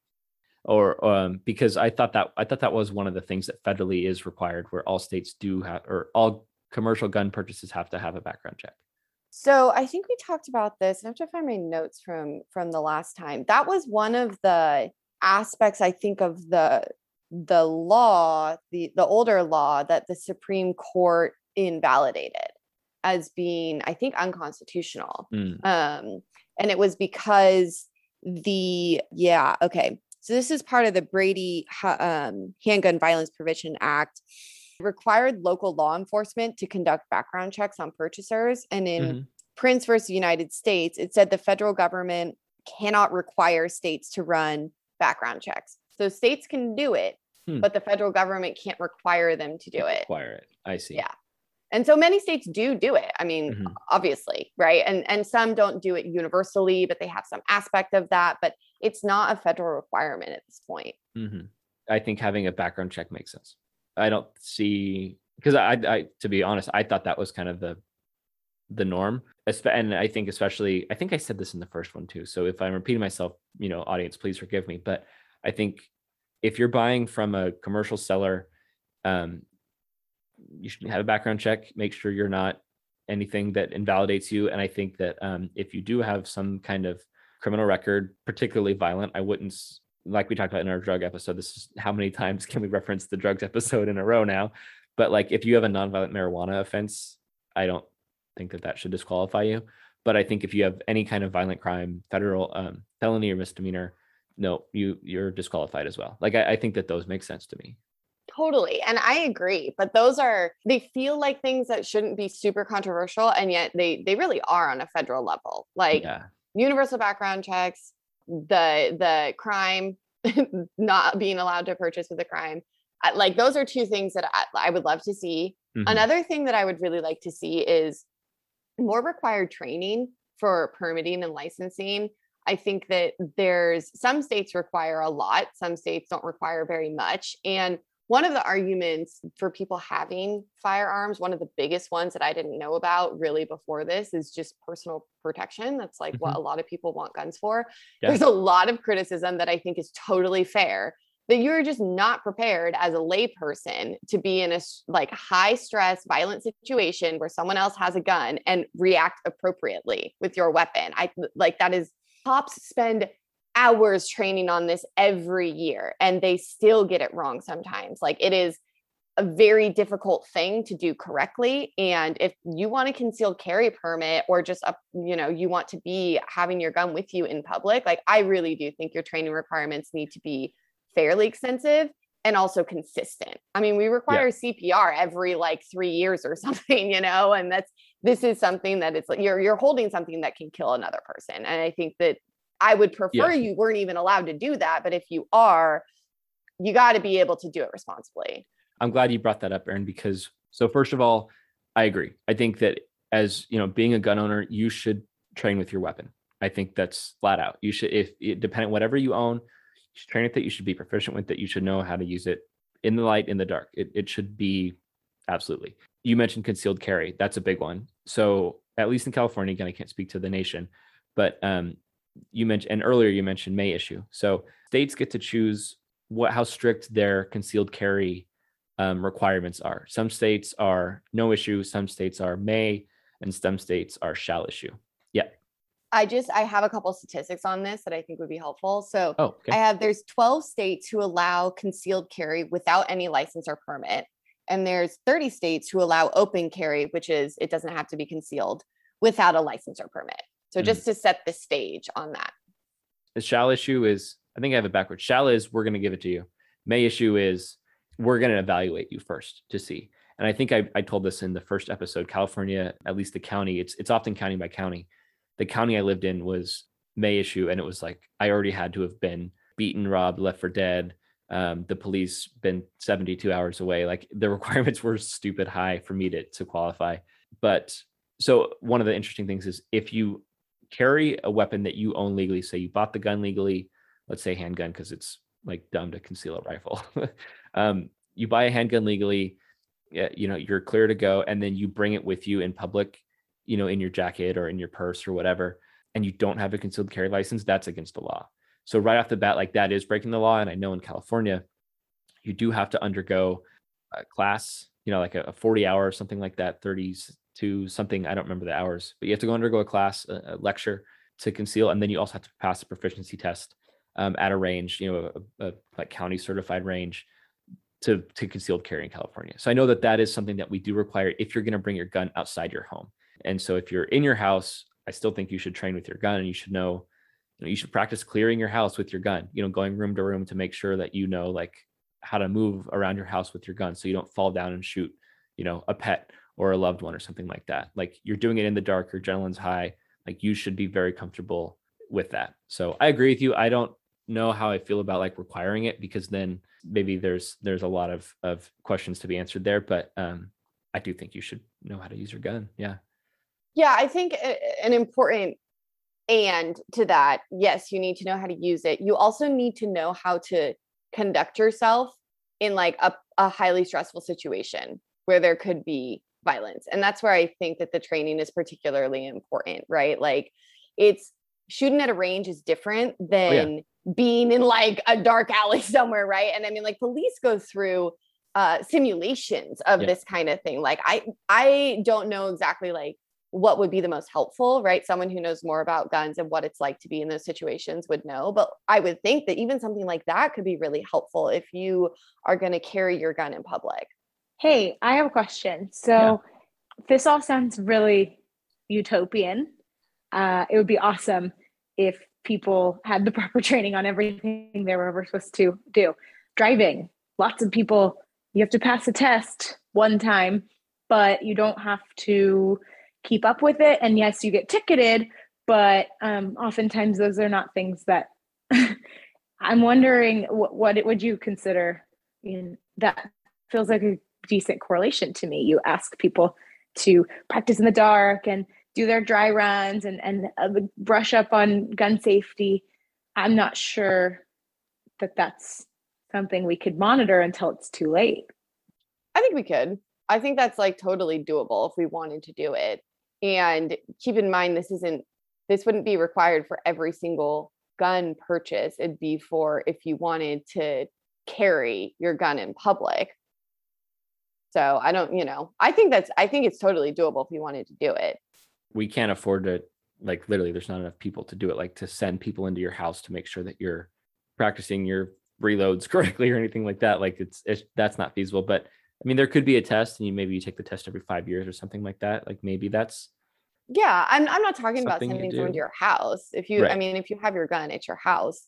or because I thought that was one of the things that federally is required, where all states do have, or all commercial gun purchases have to have a background check. So I think we talked about this, and I have to find my notes from the last time. That was one of the aspects, I think, of the law, the older law that the Supreme Court invalidated as being, I think, unconstitutional. And it was because So this is part of the Brady Handgun Violence Prevention Act. Required local law enforcement to conduct background checks on purchasers. And in Prince versus United States, it said the federal government cannot require states to run background checks. So states can do it, but the federal government can't require them to do it. Require it. I see. Yeah. And so many states do it. I mean, obviously, right? And some don't do it universally, but they have some aspect of that. But it's not a federal requirement at this point. I think having a background check makes sense. I don't see, because I to be honest, I thought that was kind of the norm. And I think especially, I think I said this in the first one too. So if I'm repeating myself, you know, audience, please forgive me. But I think if you're buying from a commercial seller, you should have a background check, make sure you're not anything that invalidates you. And I think that if you do have some kind of criminal record, particularly violent, I wouldn't, like we talked about in our drug episode, this is how many times can we reference the drugs episode in a row now, but like if you have a nonviolent marijuana offense, I don't think that should disqualify you. But I think if you have any kind of violent crime, federal felony or misdemeanor, no, you're disqualified as well. Like I think that those make sense to me. Totally. And I agree, but they feel like things that shouldn't be super controversial. And yet they really are on a federal level, like universal background checks, the crime, not being allowed to purchase with a crime. Like those are two things that I would love to see. Another thing that I would really like to see is more required training for permitting and licensing. I think that there's some states require a lot, some states don't require very much. And one of the arguments for people having firearms, one of the biggest ones that I didn't know about really before this, is just personal protection. That's like what a lot of people want guns for. Yeah. There's a lot of criticism that I think is totally fair, that you're just not prepared as a layperson to be in a like high stress, violent situation where someone else has a gun and react appropriately with your weapon. I like that is, cops spend hours training on this every year, and they still get it wrong sometimes. Like it is a very difficult thing to do correctly. And if you want a concealed carry permit, or just you want to be having your gun with you in public, like I really do think your training requirements need to be fairly extensive and also consistent. I mean, we require CPR every like 3 years or something, you know, and this is something that it's like you're holding something that can kill another person. And I think that I would prefer you weren't even allowed to do that. But if you are, you got to be able to do it responsibly. I'm glad you brought that up, Erin, because so first of all, I agree. I think that as you know, being a gun owner, you should train with your weapon. I think that's flat out. You should, if it dependent, whatever you own, you should train with it. You should be proficient with it. You should know how to use it in the light, in the dark. It should be absolutely. You mentioned concealed carry. That's a big one. So at least in California. Again, I can't speak to the nation, but you mentioned, and earlier you mentioned may issue. So states get to choose how strict their concealed carry requirements are. Some states are no issue, some states are may, and some states are shall issue. Yeah. I have a couple of statistics on this that I think would be helpful. So there's 12 states who allow concealed carry without any license or permit. And there's 30 states who allow open carry, which is, it doesn't have to be concealed without a license or permit. So just to set the stage on that. The shall issue is, I think I have it backwards. Shall is, we're going to give it to you. May issue is, we're going to evaluate you first to see. And I think I told this in the first episode, California, at least the county, it's often county by county. The county I lived in was may issue. And it was like, I already had to have been beaten, robbed, left for dead. The police been 72 hours away. Like the requirements were stupid high for me to qualify. But so one of the interesting things is if you carry a weapon that you own legally, say you bought the gun legally, let's say handgun, because it's like dumb to conceal a rifle. You buy a handgun legally, you're clear to go. And then you bring it with you in public, in your jacket or in your purse or whatever, and you don't have a concealed carry license, that's against the law. So right off the bat, like that is breaking the law. And I know in California, you do have to undergo a class, like a 40 hour or something like that, 32 something. I don't remember the hours, but you have to undergo a class, a lecture to conceal. And then you also have to pass a proficiency test at a range, like county certified range to concealed carry in California. So I know that is something that we do require if you're going to bring your gun outside your home. And so if you're in your house, I still think you should train with your gun, and you should know, you should practice clearing your house with your gun, going room to room to make sure that like how to move around your house with your gun so you don't fall down and shoot, a pet or a loved one or something like that. Like you're doing it in the dark, your adrenaline's high, like you should be very comfortable with that. So I agree with you. I don't know how I feel about like requiring it, because then maybe there's a lot of questions to be answered there, but I do think you should know how to use your gun. Yeah. Yeah, I think an important and to that, yes, you need to know how to use it. You also need to know how to conduct yourself in like a highly stressful situation where there could be violence. And that's where I think that the training is particularly important, right? Like it's shooting at a range is different than being in like a dark alley somewhere, right? And I mean, like police go through simulations of this kind of thing. Like I don't know exactly like what would be the most helpful, right? Someone who knows more about guns and what it's like to be in those situations would know. But I would think that even something like that could be really helpful if you are going to carry your gun in public. Hey, I have a question. So this all sounds really utopian. It would be awesome if people had the proper training on everything they were ever supposed to do. Driving, lots of people, you have to pass a test one time, but you don't have to keep up with it. And yes, you get ticketed, but oftentimes those are not things that I'm wondering what would you consider? That feels like a decent correlation to me. You ask people to practice in the dark and do their dry runs and brush up on gun safety. I'm not sure that that's something we could monitor until it's too late. I think we could. I think that's like totally doable if we wanted to do it. And keep in mind, this wouldn't be required for every single gun purchase. It'd be for if you wanted to carry your gun in public. So I think it's totally doable if you wanted to do it. We can't afford to, like, literally there's not enough people to do it, like to send people into your house to make sure that you're practicing your reloads correctly or anything like that. Like it's that's not feasible, but I mean, there could be a test and you take the test every 5 years or something like that. Like maybe that's. Yeah. I'm not talking about sending someone to your house. If you have your gun at your house,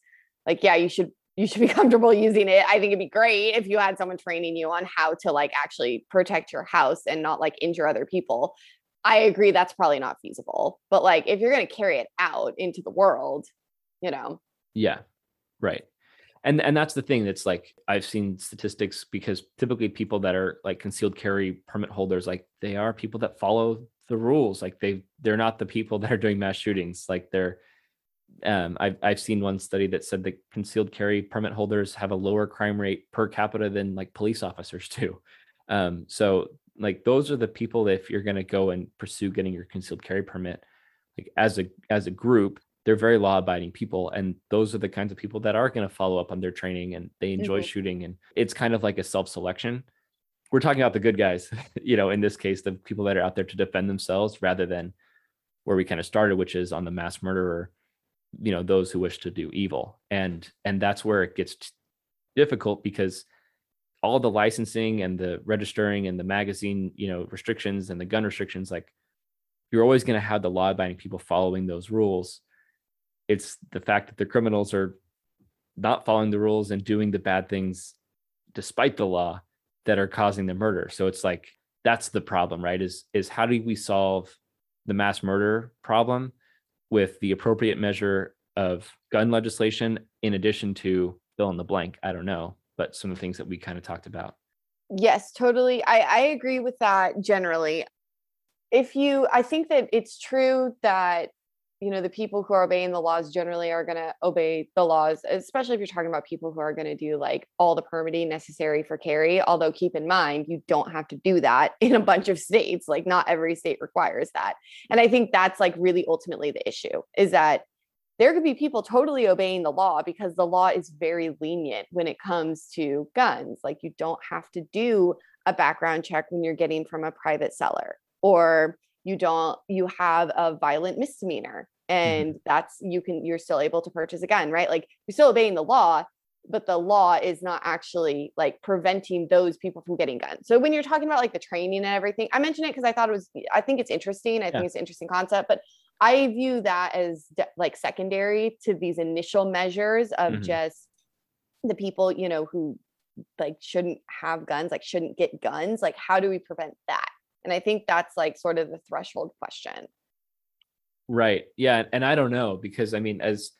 like, yeah, you should be comfortable using it. I think it'd be great if you had someone training you on how to like actually protect your house and not like injure other people. I agree. That's probably not feasible, but like, if you're going to carry it out into the world, Yeah. Right. And that's the thing that's like, I've seen statistics because typically people that are like concealed carry permit holders, like they are people that follow the rules. Like they're not the people that are doing mass shootings. Like I've seen one study that said that concealed carry permit holders have a lower crime rate per capita than like police officers do. So like those are the people that if you're going to go and pursue getting your concealed carry permit, like as a group, they're very law abiding people. And those are the kinds of people that are going to follow up on their training and they enjoy shooting. And it's kind of like a self-selection. We're talking about the good guys, you know, in this case, the people that are out there to defend themselves rather than where we kind of started, which is on the mass murderer, you know, those who wish to do evil. And that's where it gets difficult because all the licensing and the registering and the magazine, you know, restrictions and the gun restrictions, like you're always going to have the law abiding people following those rules. It's the fact that the criminals are not following the rules and doing the bad things despite the law that are causing the murder. So it's like, that's the problem, right? Is how do we solve the mass murder problem with the appropriate measure of gun legislation in addition to fill in the blank? I don't know, but some of the things that we kind of talked about. Yes, totally. I agree with that generally. I think that it's true that, you know, the people who are obeying the laws generally are going to obey the laws, especially if you're talking about people who are going to do like all the permitting necessary for carry. Although keep in mind, you don't have to do that in a bunch of states. Like not every state requires that. And I think that's like really ultimately the issue is that there could be people totally obeying the law because the law is very lenient when it comes to guns. Like you don't have to do a background check when you're getting from a private seller, or you have a violent misdemeanor and you're still able to purchase a gun, right? Like you're still obeying the law, but the law is not actually like preventing those people from getting guns. So when you're talking about like the training and everything, I mentioned it because I think it's interesting. I think it's an interesting concept, but I view that as like secondary to these initial measures of just the people, you know, who like shouldn't have guns, like shouldn't get guns. Like how do we prevent that? And I think that's like sort of the threshold question. Right. Yeah. And I don't know, because I mean, as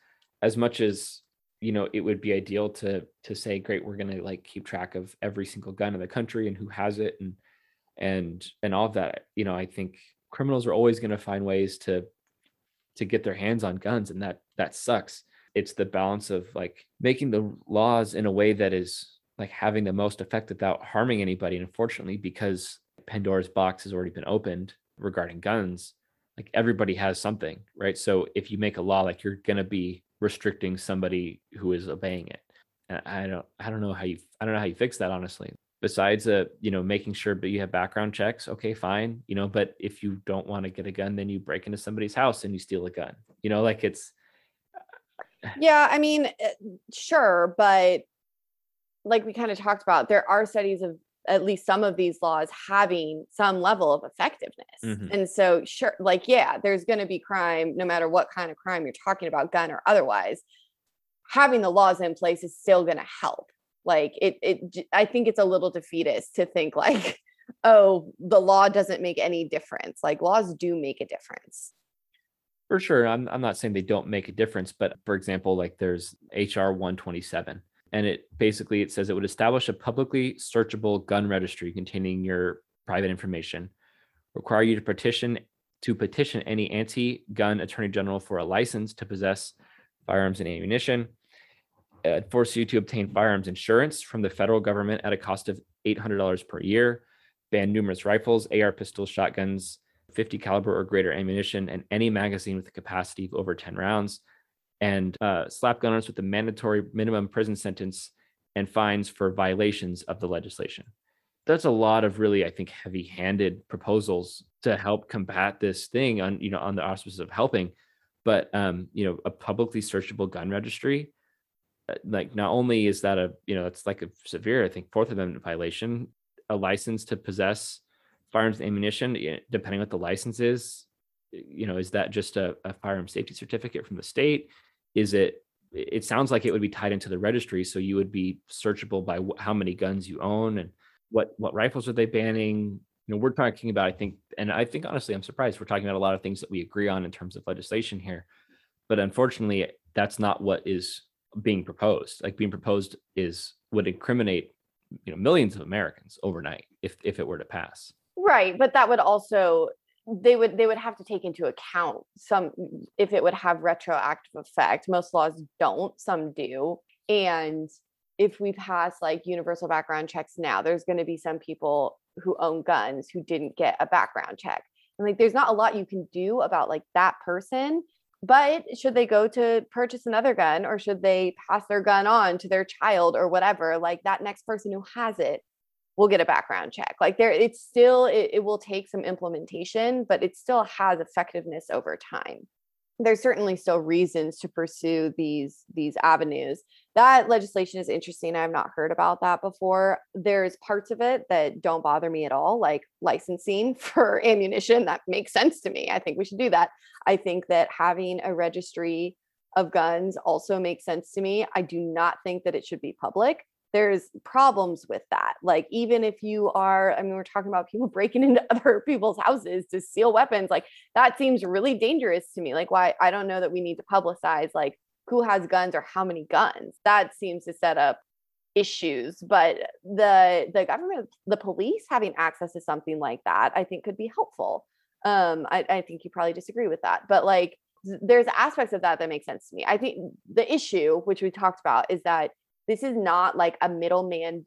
much as, you know, it would be ideal to say, great, we're going to like keep track of every single gun in the country and who has it and all of that, you know, I think criminals are always going to find ways to get their hands on guns. And that sucks. It's the balance of like making the laws in a way that is like having the most effect without harming anybody. And unfortunately, because Pandora's box has already been opened regarding guns, like everybody has something, right? So if you make a law, like you're going to be restricting somebody who is obeying it. And I don't know how you fix that, honestly, besides, you know, making sure that you have background checks. Okay, fine. You know, but if you don't want to get a gun, then you break into somebody's house and you steal a gun, you know, like it's. Yeah. I mean, sure. But like we kind of talked about, there are studies of at least some of these laws having some level of effectiveness. And so sure, like, yeah, there's going to be crime, no matter what kind of crime you're talking about, gun or otherwise. Having the laws in place is still going to help. Like I think it's a little defeatist to think like, oh, the law doesn't make any difference. Like laws do make a difference. For sure. I'm not saying they don't make a difference, but for example, like there's H.R. 127. And it says it would establish a publicly searchable gun registry containing your private information, require you to petition any anti-gun attorney general for a license to possess firearms and ammunition, force you to obtain firearms insurance from the federal government at a cost of $800 per year, ban numerous rifles, AR pistols, shotguns, 50 caliber or greater ammunition, and any magazine with a capacity of over 10 rounds. And slap gunners with a mandatory minimum prison sentence and fines for violations of the legislation. That's a lot of really, I think, heavy-handed proposals to help combat this thing on, you know, on the auspices of helping. But you know, a publicly searchable gun registry, like not only is that a, you know, it's like a severe, I think, Fourth Amendment violation. A license to possess firearms and ammunition, depending on what the license is, you know, is that just a firearm safety certificate from the state? Is it sounds like it would be tied into the registry. So you would be searchable by how many guns you own and what rifles are they banning? You know, we're talking about, I think honestly, I'm surprised we're talking about a lot of things that we agree on in terms of legislation here, but unfortunately that's not what is being proposed. Like being proposed would incriminate, you know, millions of Americans overnight if it were to pass. Right. But that would also, they would have to take into account some, if it would have retroactive effect. Most laws don't, some do. And if we pass like universal background checks now, there's going to be some people who own guns who didn't get a background check. And like, there's not a lot you can do about like that person, but should they go to purchase another gun, or should they pass their gun on to their child or whatever, like that next person who has it will get a background check. Like there, it's still, it will take some implementation, but it still has effectiveness over time. There's certainly still reasons to pursue these avenues. That legislation is interesting. I've not heard about that before. There's parts of it that don't bother me at all, like licensing for ammunition. That makes sense to me. I think we should do that. I think that having a registry of guns also makes sense to me. I do not think that it should be public. There's problems with that. Like, even if you are, I mean, we're talking about people breaking into other people's houses to steal weapons. Like, that seems really dangerous to me. Like, why? I don't know that we need to publicize like who has guns or how many guns. That seems to set up issues. But the government, the police having access to something like that, I think could be helpful. I think you probably disagree with that, but like, there's aspects of that that make sense to me. I think the issue, which we talked about, is that this is not like a middleman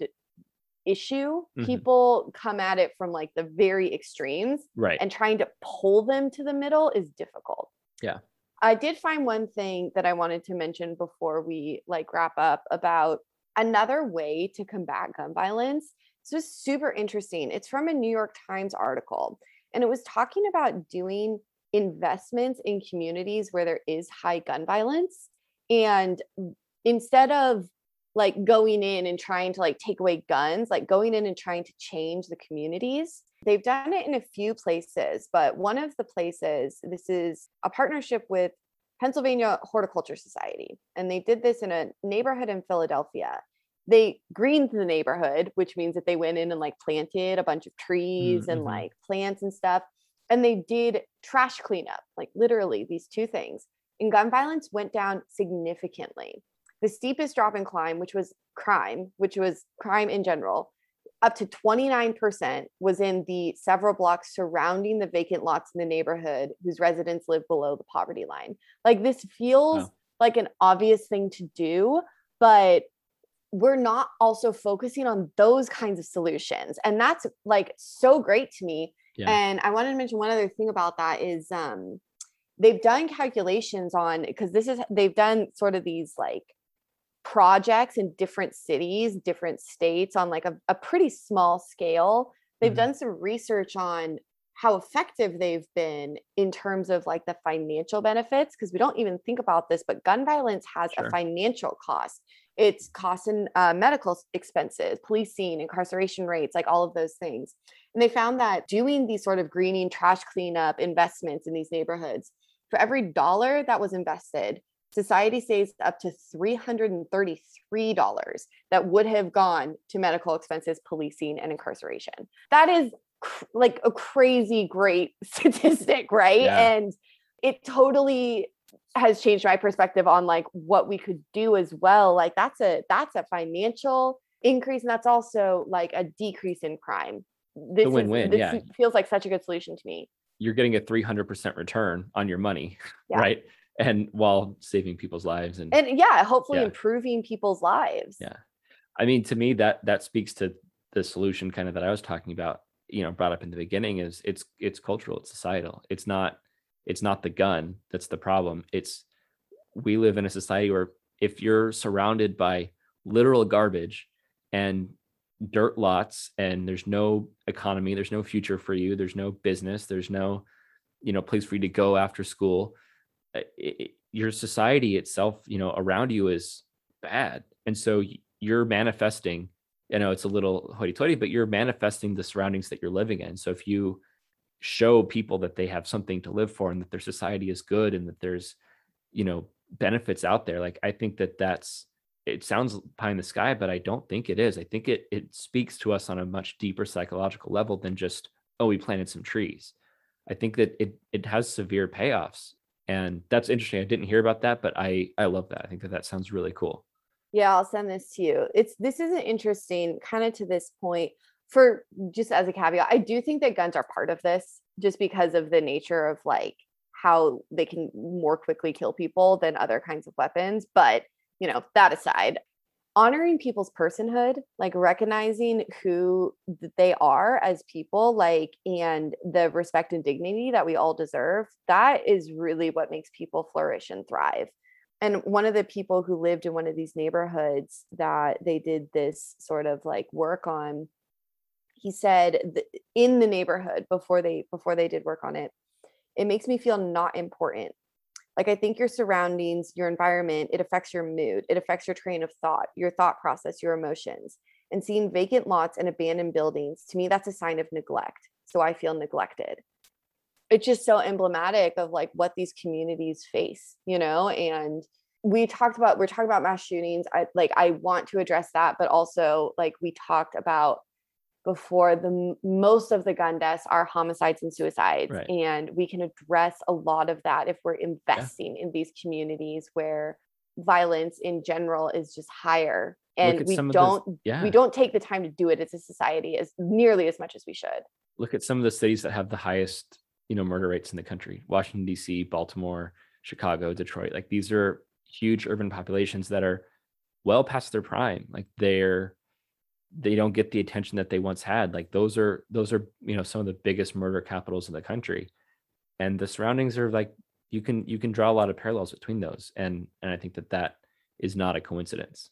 issue. Mm-hmm. People come at it from like the very extremes, right? And trying to pull them to the middle is difficult. Yeah. I did find one thing that I wanted to mention before we like wrap up about another way to combat gun violence. This was super interesting. It's from a New York Times article, and it was talking about doing investments in communities where there is high gun violence. And instead of like going in and trying to like take away guns, like going in and trying to change the communities. They've done it in a few places, but one of the places, this is a partnership with Pennsylvania Horticulture Society. And they did this in a neighborhood in Philadelphia. They greened the neighborhood, which means that they went in and like planted a bunch of trees mm-hmm. and like plants and stuff. And they did trash cleanup, like literally these two things. And gun violence went down significantly. The steepest drop in crime, which was crime in general, up to 29% was in the several blocks surrounding the vacant lots in the neighborhood whose residents live below the poverty line. Like, this feels like an obvious thing to do, but we're not also focusing on those kinds of solutions. And that's like so great to me. Yeah. And I wanted to mention one other thing about that is they've done calculations on, because they've done sort of these like projects in different cities, different states on like a pretty small scale. They've mm-hmm. done some research on how effective they've been in terms of like the financial benefits, because we don't even think about this, but gun violence has a financial cost. It's costs in medical expenses, policing, incarceration rates, like all of those things. And they found that doing these sort of greening, trash cleanup investments in these neighborhoods, for every $1 that was invested, society saves up to $333 that would have gone to medical expenses, policing, and incarceration. That is like a crazy great statistic, right? Yeah. And it totally has changed my perspective on like what we could do as well. Like, that's a financial increase, and that's also like a decrease in crime. This win-win. This feels like such a good solution to me. You're getting a 300% return on your money, right? And while saving people's lives and hopefully improving people's lives. Yeah. I mean, to me, that speaks to the solution kind of that I was talking about, you know, brought up in the beginning, is it's cultural, it's societal. It's not the gun that's the problem. It's, we live in a society where if you're surrounded by literal garbage and dirt lots and there's no economy, there's no future for you, there's no business, there's no, you know, place for you to go after school. Your society itself, you know, around you is bad. And so you're manifesting, you know, it's a little hoity-toity, but you're manifesting the surroundings that you're living in. So if you show people that they have something to live for and that their society is good and that there's, you know, benefits out there, like, I think that's, it sounds pie in the sky, but I don't think it is. I think it speaks to us on a much deeper psychological level than just, oh, we planted some trees. I think that it has severe payoffs. And that's interesting. I didn't hear about that, but I love that. I think that sounds really cool. Yeah, I'll send this to you. This is an interesting kind of, to this point, for just as a caveat, I do think that guns are part of this just because of the nature of like how they can more quickly kill people than other kinds of weapons. But, you know, that aside, honoring people's personhood, like recognizing who they are as people, like, and the respect and dignity that we all deserve, that is really what makes people flourish and thrive. And one of the people who lived in one of these neighborhoods that they did this sort of like work on, he said in the neighborhood before they did work on it, it makes me feel not important. Like, I think your surroundings, your environment, it affects your mood. It affects your train of thought, your thought process, your emotions. And seeing vacant lots and abandoned buildings, to me, that's a sign of neglect. So I feel neglected. It's just so emblematic of like what these communities face, you know? And we're talking about mass shootings. I want to address that, but also like we talked about before, the most of the gun deaths are homicides and suicides. Right. And we can address a lot of that if we're investing in these communities where violence in general is just higher. And we don't take the time to do it as a society as nearly as much as we should. Look at some of the cities that have the highest, murder rates in the country: Washington, DC, Baltimore, Chicago, Detroit. Like, these are huge urban populations that are well past their prime. Like, they don't get the attention that they once had. Like, those are, some of the biggest murder capitals in the country, and the surroundings are like, you can draw a lot of parallels between those. And I think that is not a coincidence.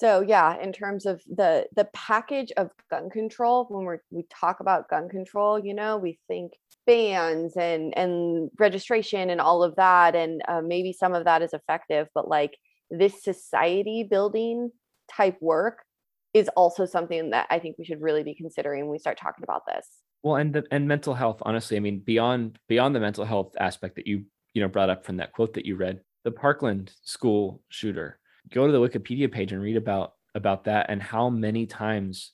So yeah, in terms of the package of gun control, when we talk about gun control, we think bans and registration and all of that. And maybe some of that is effective, but like this society building type work is also something that I think we should really be considering when we start talking about this. Well, and mental health, honestly, I mean, beyond the mental health aspect that you brought up from that quote that you read, the Parkland school shooter, go to the Wikipedia page and read about that and how many times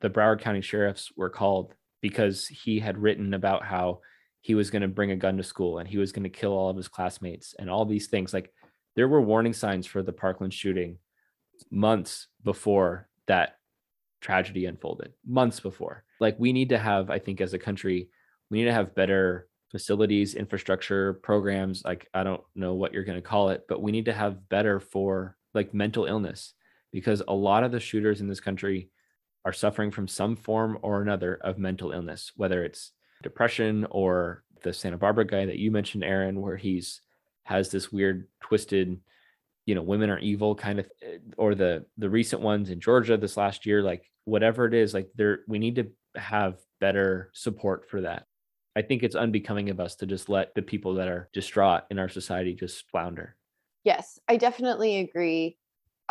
the Broward County sheriffs were called because he had written about how he was going to bring a gun to school and he was going to kill all of his classmates and all these things. Like, there were warning signs for the Parkland shooting months before that tragedy unfolded, months before. Like, we need to have, I think as a country, we need to have better facilities, infrastructure, programs. Like, I don't know what you're going to call it, but we need to have better for like mental illness, because a lot of the shooters in this country are suffering from some form or another of mental illness, whether it's depression or the Santa Barbara guy that you mentioned, Aaron, where has this weird twisted, women are evil kind of, or the recent ones in Georgia this last year, like whatever it is, like we need to have better support for that. I think it's unbecoming of us to just let the people that are distraught in our society just flounder. Yes, I definitely agree.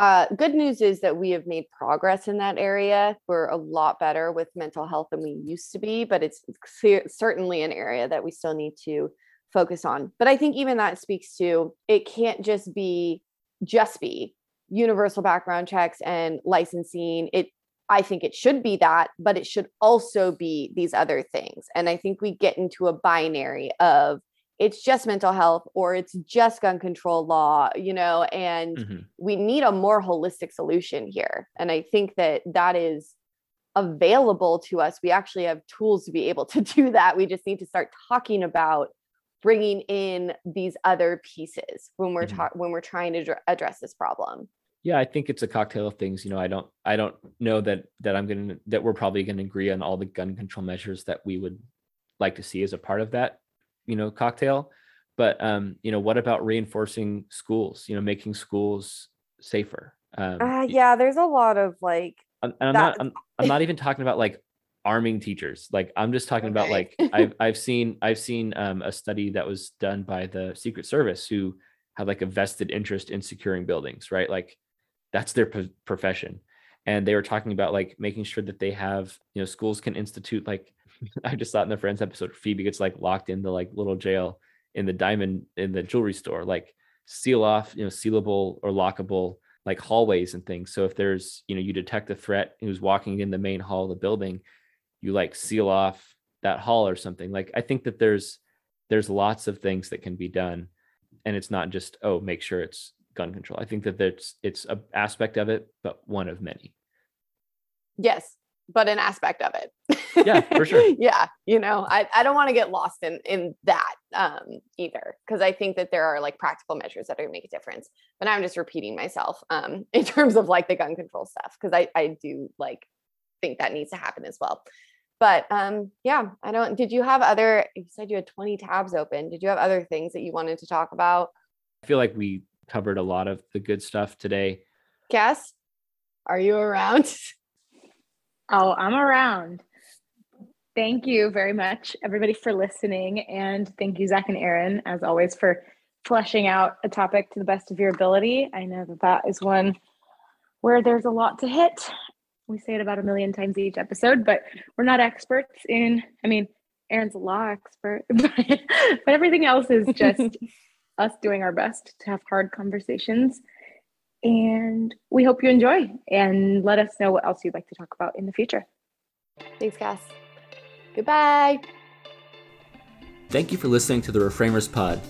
Good news is that we have made progress in that area. We're a lot better with mental health than we used to be, but it's certainly an area that we still need to focus on. But I think even that speaks to, it can't just be universal background checks and licensing. I think it should be that, but it should also be these other things. And I think we get into a binary of it's just mental health or it's just gun control law, and we need a more holistic solution here. And I think that is available to us. We actually have tools to be able to do that. We just need to start talking about bringing in these other pieces when we're trying to address this problem. Yeah, I think it's a cocktail of things. I don't know that we're probably going to agree on all the gun control measures that we would like to see as a part of that, cocktail. But what about reinforcing schools? Making schools safer. Yeah, there's a lot of like. I'm not even talking about like arming teachers. Like, I'm just talking about like I've seen a study that was done by the Secret Service, who have like a vested interest in securing buildings, right? Like, that's their profession. And they were talking about like making sure that they have, schools can institute, like, I just thought in the Friends episode, Phoebe gets like locked in the like little jail in the jewelry store, like seal off, sealable or lockable like hallways and things. So if there's, you detect a threat who's walking in the main hall of the building, you like seal off that hall or something. Like, I think that there's lots of things that can be done, and it's not just, make sure it's gun control. I think that it's an aspect of it, but one of many. Yes. but an aspect of it. Yeah, for sure. Yeah. You know, I don't want to get lost in that either, because I think that there are like practical measures that are going to make a difference. But I'm just repeating myself in terms of like the gun control stuff, because I do like think that needs to happen as well. But yeah, I don't, did you have other, you said you had 20 tabs open. Did you have other things that you wanted to talk about? I feel like we covered a lot of the good stuff today. Cass, are you around? Oh, I'm around. Thank you very much, everybody, for listening. And thank you, Zach and Aaron, as always, for fleshing out a topic to the best of your ability. I know that that is one where there's a lot to hit. We say it about 1 million times each episode, but we're not experts in, I mean, Aaron's a law expert, but everything else is just us doing our best to have hard conversations. And we hope you enjoy, and let us know what else you'd like to talk about in the future. Thanks, Cass. Goodbye. Thank you for listening to the Reframers Pod.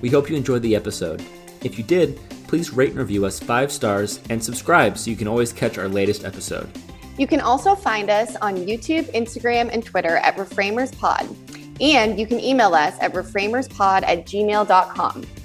We hope you enjoyed the episode. If you did, please rate and review us 5 stars and subscribe so you can always catch our latest episode. You can also find us on YouTube, Instagram, and Twitter at Reframers Pod. And you can email us at reframerspod@gmail.com.